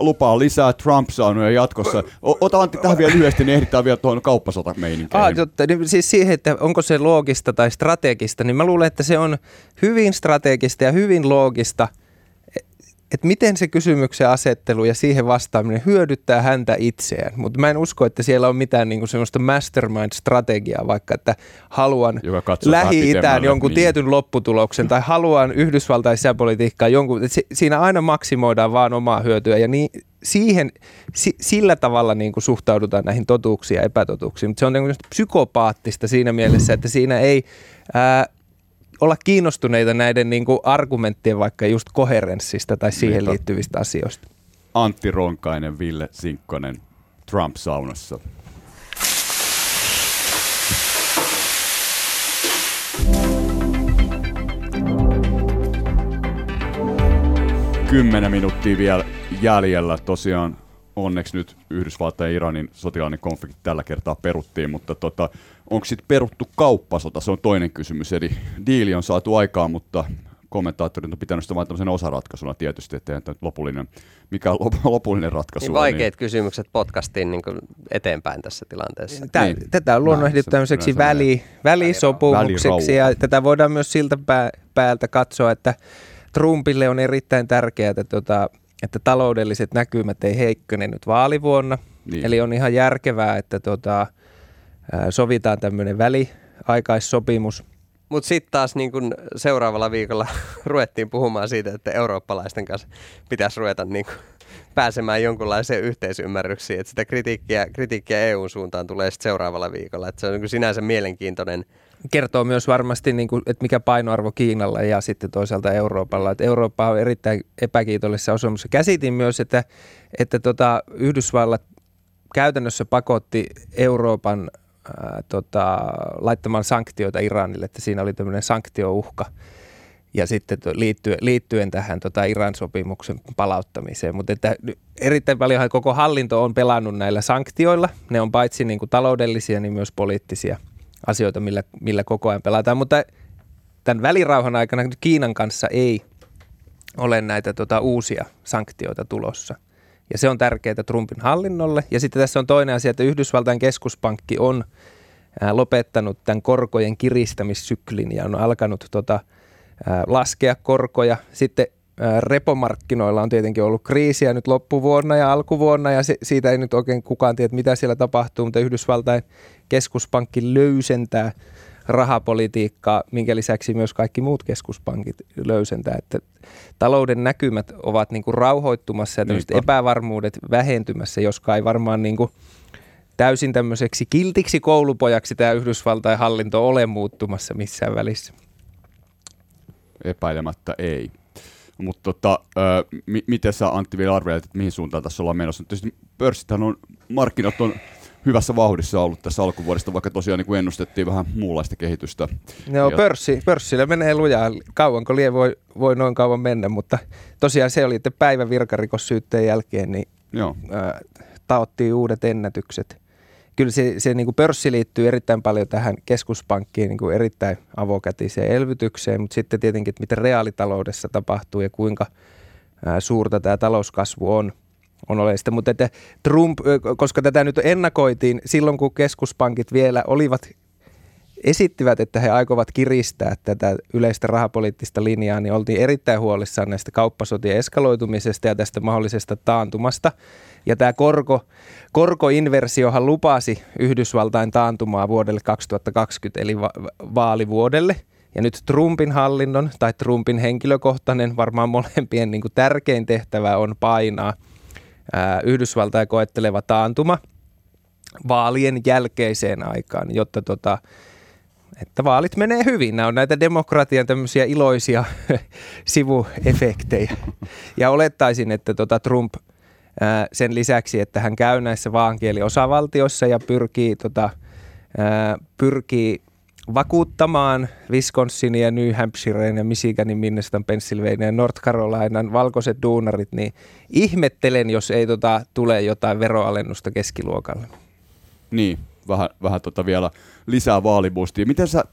lupaa lisää Trump saanut jatkossa. Ota Antti tähän vielä lyhyesti, niin ehditään vielä tuohon kauppasotameininkiin. Siis siihen, että onko se loogista tai strategista, niin mä luulen, että se on hyvin strategista ja hyvin loogista, että miten se kysymyksen asettelu ja siihen vastaaminen hyödyttää häntä itseään. Mutta mä en usko, että siellä on mitään niinku semmoista mastermind-strategiaa, vaikka että haluan Lähi-itään jonkun tietyn lopputuloksen tai haluan Yhdysvaltain sisäpolitiikkaa jonkun. Siinä aina maksimoidaan vaan omaa hyötyä ja niin, sillä tavalla niinku suhtaudutaan näihin totuuksiin ja epätotuuksiin. Mutta se on psykopaattista siinä mielessä, että siinä ei olla kiinnostuneita näiden niin kuin argumenttien vaikka just koherenssista tai siihen liittyvistä asioista. Antti Ronkainen, Ville Sinkkonen, Trump-saunassa. Kymmenen minuuttia vielä jäljellä. Tosiaan onneksi nyt Yhdysvaltain ja Iranin sotilainen konflikti tällä kertaa peruttiin, mutta onko sitten peruttu kauppasota? Se on toinen kysymys, eli diili on saatu aikaan, mutta kommentaattorit on pitänyt sitä vain tämmöisenä osaratkaisuna tietysti, ettei lopullinen, mikä on lopullinen ratkaisu. Niin vaikeat kysymykset potkastiin niin kuin eteenpäin tässä tilanteessa. Tätä on luonnohdittu tämmöiseksi välisopumukseksi ja tätä voidaan myös siltä päältä katsoa, että Trumpille on erittäin tärkeää, että taloudelliset näkymät ei heikkene nyt vaalivuonna. Niin. Eli on ihan järkevää, että sovitaan tämmöinen väliaikaissopimus. Mutta sitten taas niin kun seuraavalla viikolla ruvettiin puhumaan siitä, että eurooppalaisten kanssa pitäisi ruveta niin kun pääsemään jonkunlaiseen yhteisymmärryksiin. Et sitä kritiikkiä EU:n suuntaan tulee sitten seuraavalla viikolla. Et se on niin kun sinänsä mielenkiintoinen. Kertoo myös varmasti, niin kun, että mikä painoarvo Kiinalla ja sitten toisaalta Euroopalla. Et Eurooppa on erittäin epäkiitollisessa asemassa. Käsitin myös, että Yhdysvallat käytännössä pakotti Euroopan laittamaan sanktioita Iranille, että siinä oli tämmöinen sanktiouhka ja sitten liittyen tähän Iran-sopimuksen palauttamiseen. Mutta erittäin paljon koko hallinto on pelannut näillä sanktioilla. Ne on paitsi niin kuin taloudellisia, niin myös poliittisia asioita, millä koko ajan pelataan. Mutta tämän välirauhan aikana Kiinan kanssa ei ole näitä uusia sanktioita tulossa. Ja se on tärkeää Trumpin hallinnolle. Ja sitten tässä on toinen asia, että Yhdysvaltain keskuspankki on lopettanut tämän korkojen kiristämissyklin ja on alkanut laskea korkoja. Sitten repomarkkinoilla on tietenkin ollut kriisiä nyt loppuvuonna ja alkuvuonna ja siitä ei nyt oikein kukaan tiedä, mitä siellä tapahtuu, mutta Yhdysvaltain keskuspankki löysentää rahapolitiikkaa, minkä lisäksi myös kaikki muut keskuspankit löysentää, että talouden näkymät ovat niin kuin rauhoittumassa ja tämmöiset epävarmuudet vähentymässä, joska ei varmaan niin kuin täysin tämmöiseksi kiltiksi koulupojaksi tämä Yhdysvaltain hallinto ole muuttumassa missään välissä. Epäilemättä ei. Mutta miten sä, Antti, vielä arvelet, että mihin suuntaan tässä ollaan menossa? Tietysti pörssithän on, markkinat on hyvässä vauhdissa ollut tässä alkuvuodesta, vaikka tosiaan niin kuin ennustettiin vähän muunlaista kehitystä. No pörssillä menee lujaa. Kauanko lie voi noin kauan mennä, mutta tosiaan se oli, että päivän virkarikossyytteen jälkeen niin taottiin uudet ennätykset. Kyllä se niin kuin pörssi liittyy erittäin paljon tähän keskuspankkiin niin kuin erittäin avokätiseen elvytykseen, mutta sitten tietenkin, että mitä reaalitaloudessa tapahtuu ja kuinka suurta tämä talouskasvu on oleellista. Mutta että Trump, koska tätä nyt ennakoitiin silloin, kun keskuspankit vielä esittivät, että he aikovat kiristää tätä yleistä rahapoliittista linjaa, niin oltiin erittäin huolissaan näistä kauppasotien eskaloitumisesta ja tästä mahdollisesta taantumasta. Ja tämä korkoinversiohan lupasi Yhdysvaltain taantumaa vuodelle 2020, eli vaalivuodelle. Ja nyt Trumpin hallinnon tai Trumpin henkilökohtainen, varmaan molempien niin kuin tärkein tehtävä on painaa Yhdysvaltain koetteleva taantuma vaalien jälkeiseen aikaan, jotta että vaalit menee hyvin. Nämä on näitä demokratian tämmöisiä iloisia sivuefektejä. Ja olettaisin, että Trump sen lisäksi, että hän käy näissä vaankieliosavaltioissa ja pyrkii vakuuttamaan Wisconsin ja New Hampshireen ja Michiganin, Minnesotan, Pennsylvanian ja North Carolinan valkoiset duunarit, niin ihmettelen, jos ei tule jotain veroalennusta keskiluokalle. Niin, vähän vielä lisää vaaliboostia. Miten sä,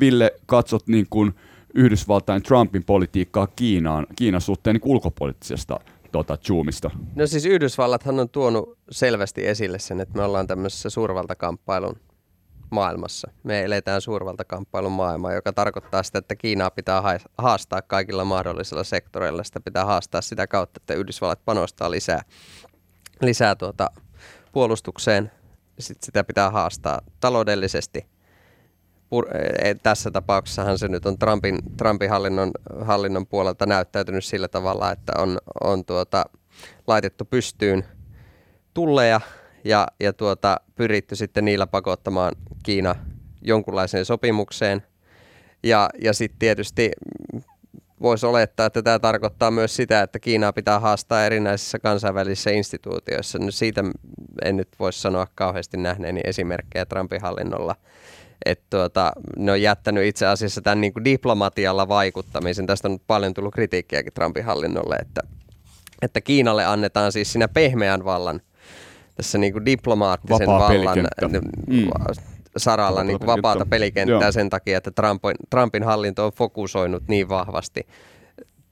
Ville, katsot niin kuin Yhdysvaltain Trumpin politiikkaa Kiinan suhteen niin kuin ulkopoliittisesta zoomista? No siis Yhdysvallathan on tuonut selvästi esille sen, että me ollaan tämmöisessä suurvaltakamppailun maailmassa. Me eletään suurvaltakamppailun maailmaa, joka tarkoittaa sitä, että Kiinaa pitää haastaa kaikilla mahdollisilla sektoreilla. Sitä pitää haastaa sitä kautta, että Yhdysvallat panostaa lisää puolustukseen. Sitten sitä pitää haastaa taloudellisesti. Tässä tapauksessahan se nyt on Trumpin hallinnon puolelta näyttäytynyt sillä tavalla, että on laitettu pystyyn tulleja ja pyritty sitten niillä pakottamaan Kiina jonkunlaiseen sopimukseen. Ja sitten tietysti voisi olettaa, että tämä tarkoittaa myös sitä, että Kiinaa pitää haastaa erinäisissä kansainvälisissä instituutioissa. No siitä en nyt voi sanoa kauheasti nähneeni esimerkkejä Trumpin hallinnolla. Että ne on jättänyt itse asiassa tämän niin kuin diplomatialla vaikuttamisen. Tästä on paljon tullut kritiikkiäkin Trumpin hallinnolle, että Kiinalle annetaan siis siinä pehmeän vallan, tässä niin kuin diplomaattisen vallan saralla niin kuin vapaata pelikenttää sen takia, että Trumpin hallinto on fokusoinut niin vahvasti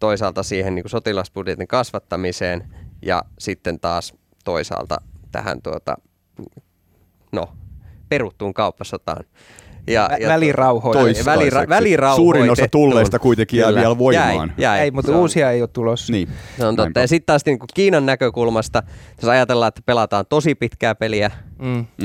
toisaalta siihen niin kuin sotilasbudjetin kasvattamiseen ja sitten taas toisaalta tähän peruttuun kauppasotaan. Ja välirauhoitettu. Suurin osa tulleista kuitenkin jää vielä voimaan. Ei, mutta uusia ei ole tulossa. Niin. Se on totta. Ja sitten taas niin kuin Kiinan näkökulmasta, jos ajatellaan, että pelataan tosi pitkää peliä,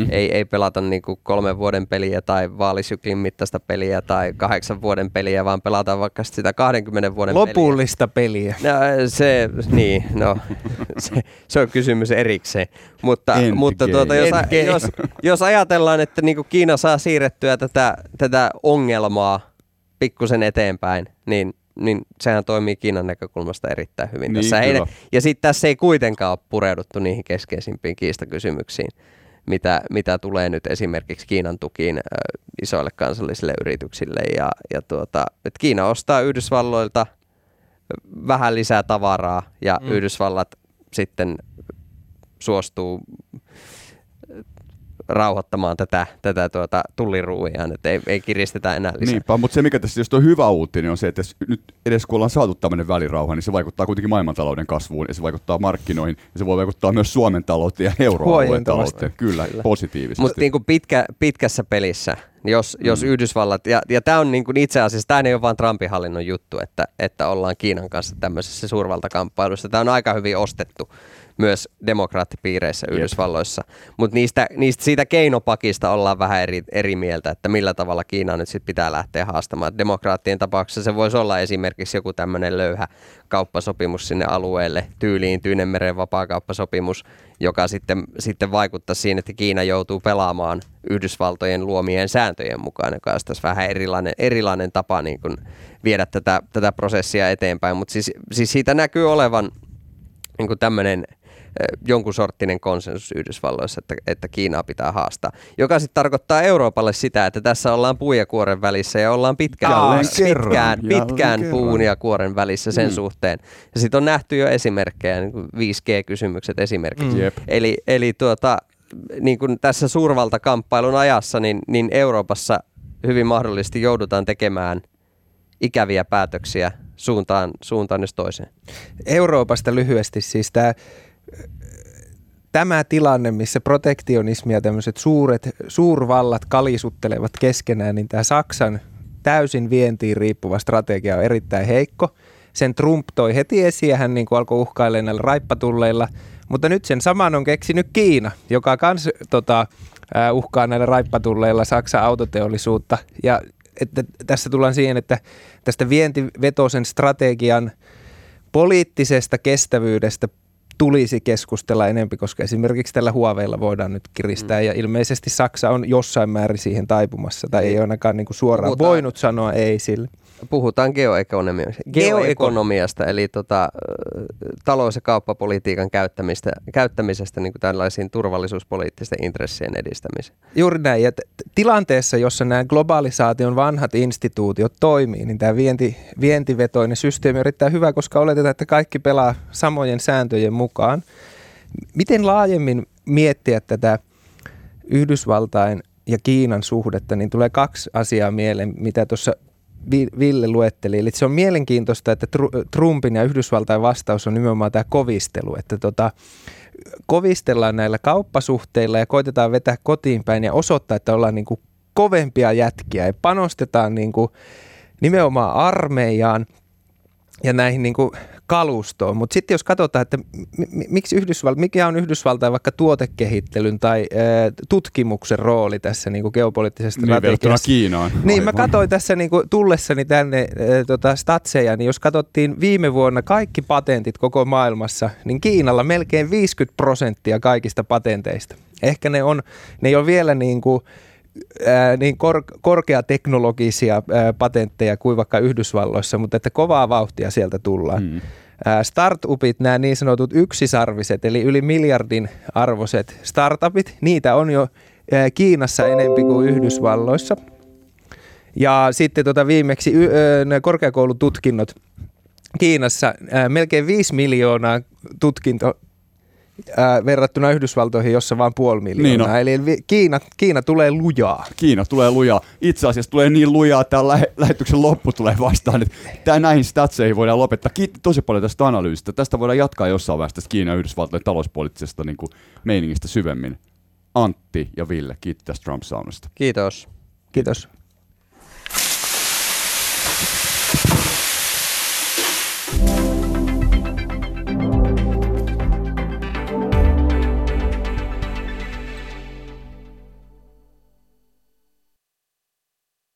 ei pelata niin kuin 3 vuoden peliä tai vaalisyklin mittaista peliä tai 8 vuoden peliä, vaan pelataan vaikka sitä 20 vuoden lopullista peliä. No, se on kysymys erikseen. Mutta jos ajatellaan, että niin kuin Kiina saa siirrettyä tätä ongelmaa pikkusen eteenpäin, niin sehän toimii Kiinan näkökulmasta erittäin hyvin. Niin, tässä ja sitten tässä ei kuitenkaan ole pureuduttu niihin keskeisimpiin kiistakysymyksiin, mitä tulee nyt esimerkiksi Kiinan tukiin isoille kansallisille yrityksille. Että Kiina ostaa Yhdysvalloilta vähän lisää tavaraa ja Yhdysvallat sitten suostuu rauhoittamaan tätä tulliruuiaan, että ei kiristetä enää lisää. Niinpä, mutta se mikä tässä just on hyvä uutinen on se, että nyt edes kun ollaan saatu tämmöinen välirauha, niin se vaikuttaa kuitenkin maailmantalouden kasvuun ja se vaikuttaa markkinoihin ja se voi vaikuttaa myös Suomen talouteen ja euroalueen talouteen. Kyllä, positiivisesti. Mutta niin kuin pitkässä pelissä, jos Yhdysvallat, ja tämä on niin kuin itse asiassa, tämä ei ole vain Trumpin hallinnon juttu, että ollaan Kiinan kanssa tämmöisessä suurvaltakamppailussa. Tämä on aika hyvin ostettu myös demokraattipiireissä Yhdysvalloissa. Mutta siitä keinopakista ollaan vähän eri mieltä, että millä tavalla Kiina nyt sit pitää lähteä haastamaan. Demokraattien tapauksessa se voisi olla esimerkiksi joku tämmöinen löyhä kauppasopimus sinne alueelle, tyyliin Tyynenmeren vapaakauppasopimus, joka sitten vaikuttaa siihen, että Kiina joutuu pelaamaan Yhdysvaltojen luomien sääntöjen mukaan, joka on tässä vähän erilainen tapa niin kun viedä tätä prosessia eteenpäin. Mutta siis siitä näkyy olevan niin kun tämmöinen jonkun sorttinen konsensus Yhdysvalloissa, että Kiinaa pitää haastaa. Joka sitten tarkoittaa Euroopalle sitä, että tässä ollaan puun ja kuoren välissä ja ollaan pitkään puun ja kuoren välissä sen suhteen. Ja sitten on nähty jo esimerkkejä, niin kuin 5G-kysymykset esimerkiksi. Eli niin kuin tässä suurvaltakamppailun ajassa, niin Euroopassa hyvin mahdollisesti joudutaan tekemään ikäviä päätöksiä suuntaan jos toiseen. Euroopasta lyhyesti siis tämä tilanne, missä protektionismi ja tämmöiset suurvallat kalisuttelevat keskenään, niin tämä Saksan täysin vientiin riippuva strategia on erittäin heikko. Sen Trump toi heti esiin ja hän niin kuin alkoi uhkailemaan näillä raippatulleilla, mutta nyt sen saman on keksinyt Kiina, joka kans uhkaa näillä raippatulleilla Saksan autoteollisuutta. Ja että tässä tullaan siihen, että tästä vientivetoisen strategian poliittisesta kestävyydestä tulisi keskustella enemmän, koska esimerkiksi tällä Huaweilla voidaan nyt kiristää ja ilmeisesti Saksa on jossain määrin siihen taipumassa tai ei ainakaan niin kuin suoraan voinut sanoa ei sille. Puhutaan geoekonomiasta eli talous- ja kauppapolitiikan käyttämisestä niin kuin tällaisiin turvallisuuspoliittisten intressien edistämiseen. Juuri näin. Ja tilanteessa, jossa nämä globalisaation vanhat instituutiot toimii, niin tämä vientivetoinen systeemi on erittäin hyvä, koska oletetaan, että kaikki pelaa samojen sääntöjen mukaan. Miten laajemmin miettiä tätä Yhdysvaltain ja Kiinan suhdetta, niin tulee kaksi asiaa mieleen, mitä tuossa Ville luetteli. Eli se on mielenkiintoista, että Trumpin ja Yhdysvaltain vastaus on nimenomaan tämä kovistelu, että kovistellaan näillä kauppasuhteilla ja koitetaan vetää kotiin päin ja osoittaa, että ollaan niin kuin kovempia jätkiä ja panostetaan niin kuin nimenomaan armeijaan ja näihin niin kuin kalustoon. Mutta sitten jos katsotaan, että mikä on Yhdysvaltain vaikka tuotekehittelyn tai tutkimuksen rooli tässä niin kuin geopoliittisessa strategiassa. Niin, Kiinaan. Niin, mä katsoin tässä niin kuin tullessani tänne statseja, niin jos katsottiin viime vuonna kaikki patentit koko maailmassa, niin Kiinalla melkein 50% kaikista patenteista. Ehkä ne ei ole vielä niin kuin niin korkeateknologisia patentteja kuin vaikka Yhdysvalloissa, mutta että kovaa vauhtia sieltä tullaan. Startupit, nämä niin sanotut yksisarviset, eli yli miljardin arvoiset startupit, niitä on jo Kiinassa enempi kuin Yhdysvalloissa. Ja sitten viimeksi korkeakoulututkinnot Kiinassa, melkein 5 miljoonaa tutkinto verrattuna Yhdysvaltoihin, jossa vain 0,5 miljoonaa. Niin eli Kiina tulee lujaa. Kiina tulee lujaa. Itse asiassa tulee niin lujaa, että tämän lähetyksen loppu tulee vastaan, että näihin statseihin voidaan lopettaa. Kiitti tosi paljon tästä analyysistä. Tästä voidaan jatkaa jossain vaiheessa Kiinan ja Yhdysvaltojen talouspoliittisesta niin kuin meiningistä syvemmin. Antti ja Ville, kiitti tästä Trump-saunasta. Kiitos.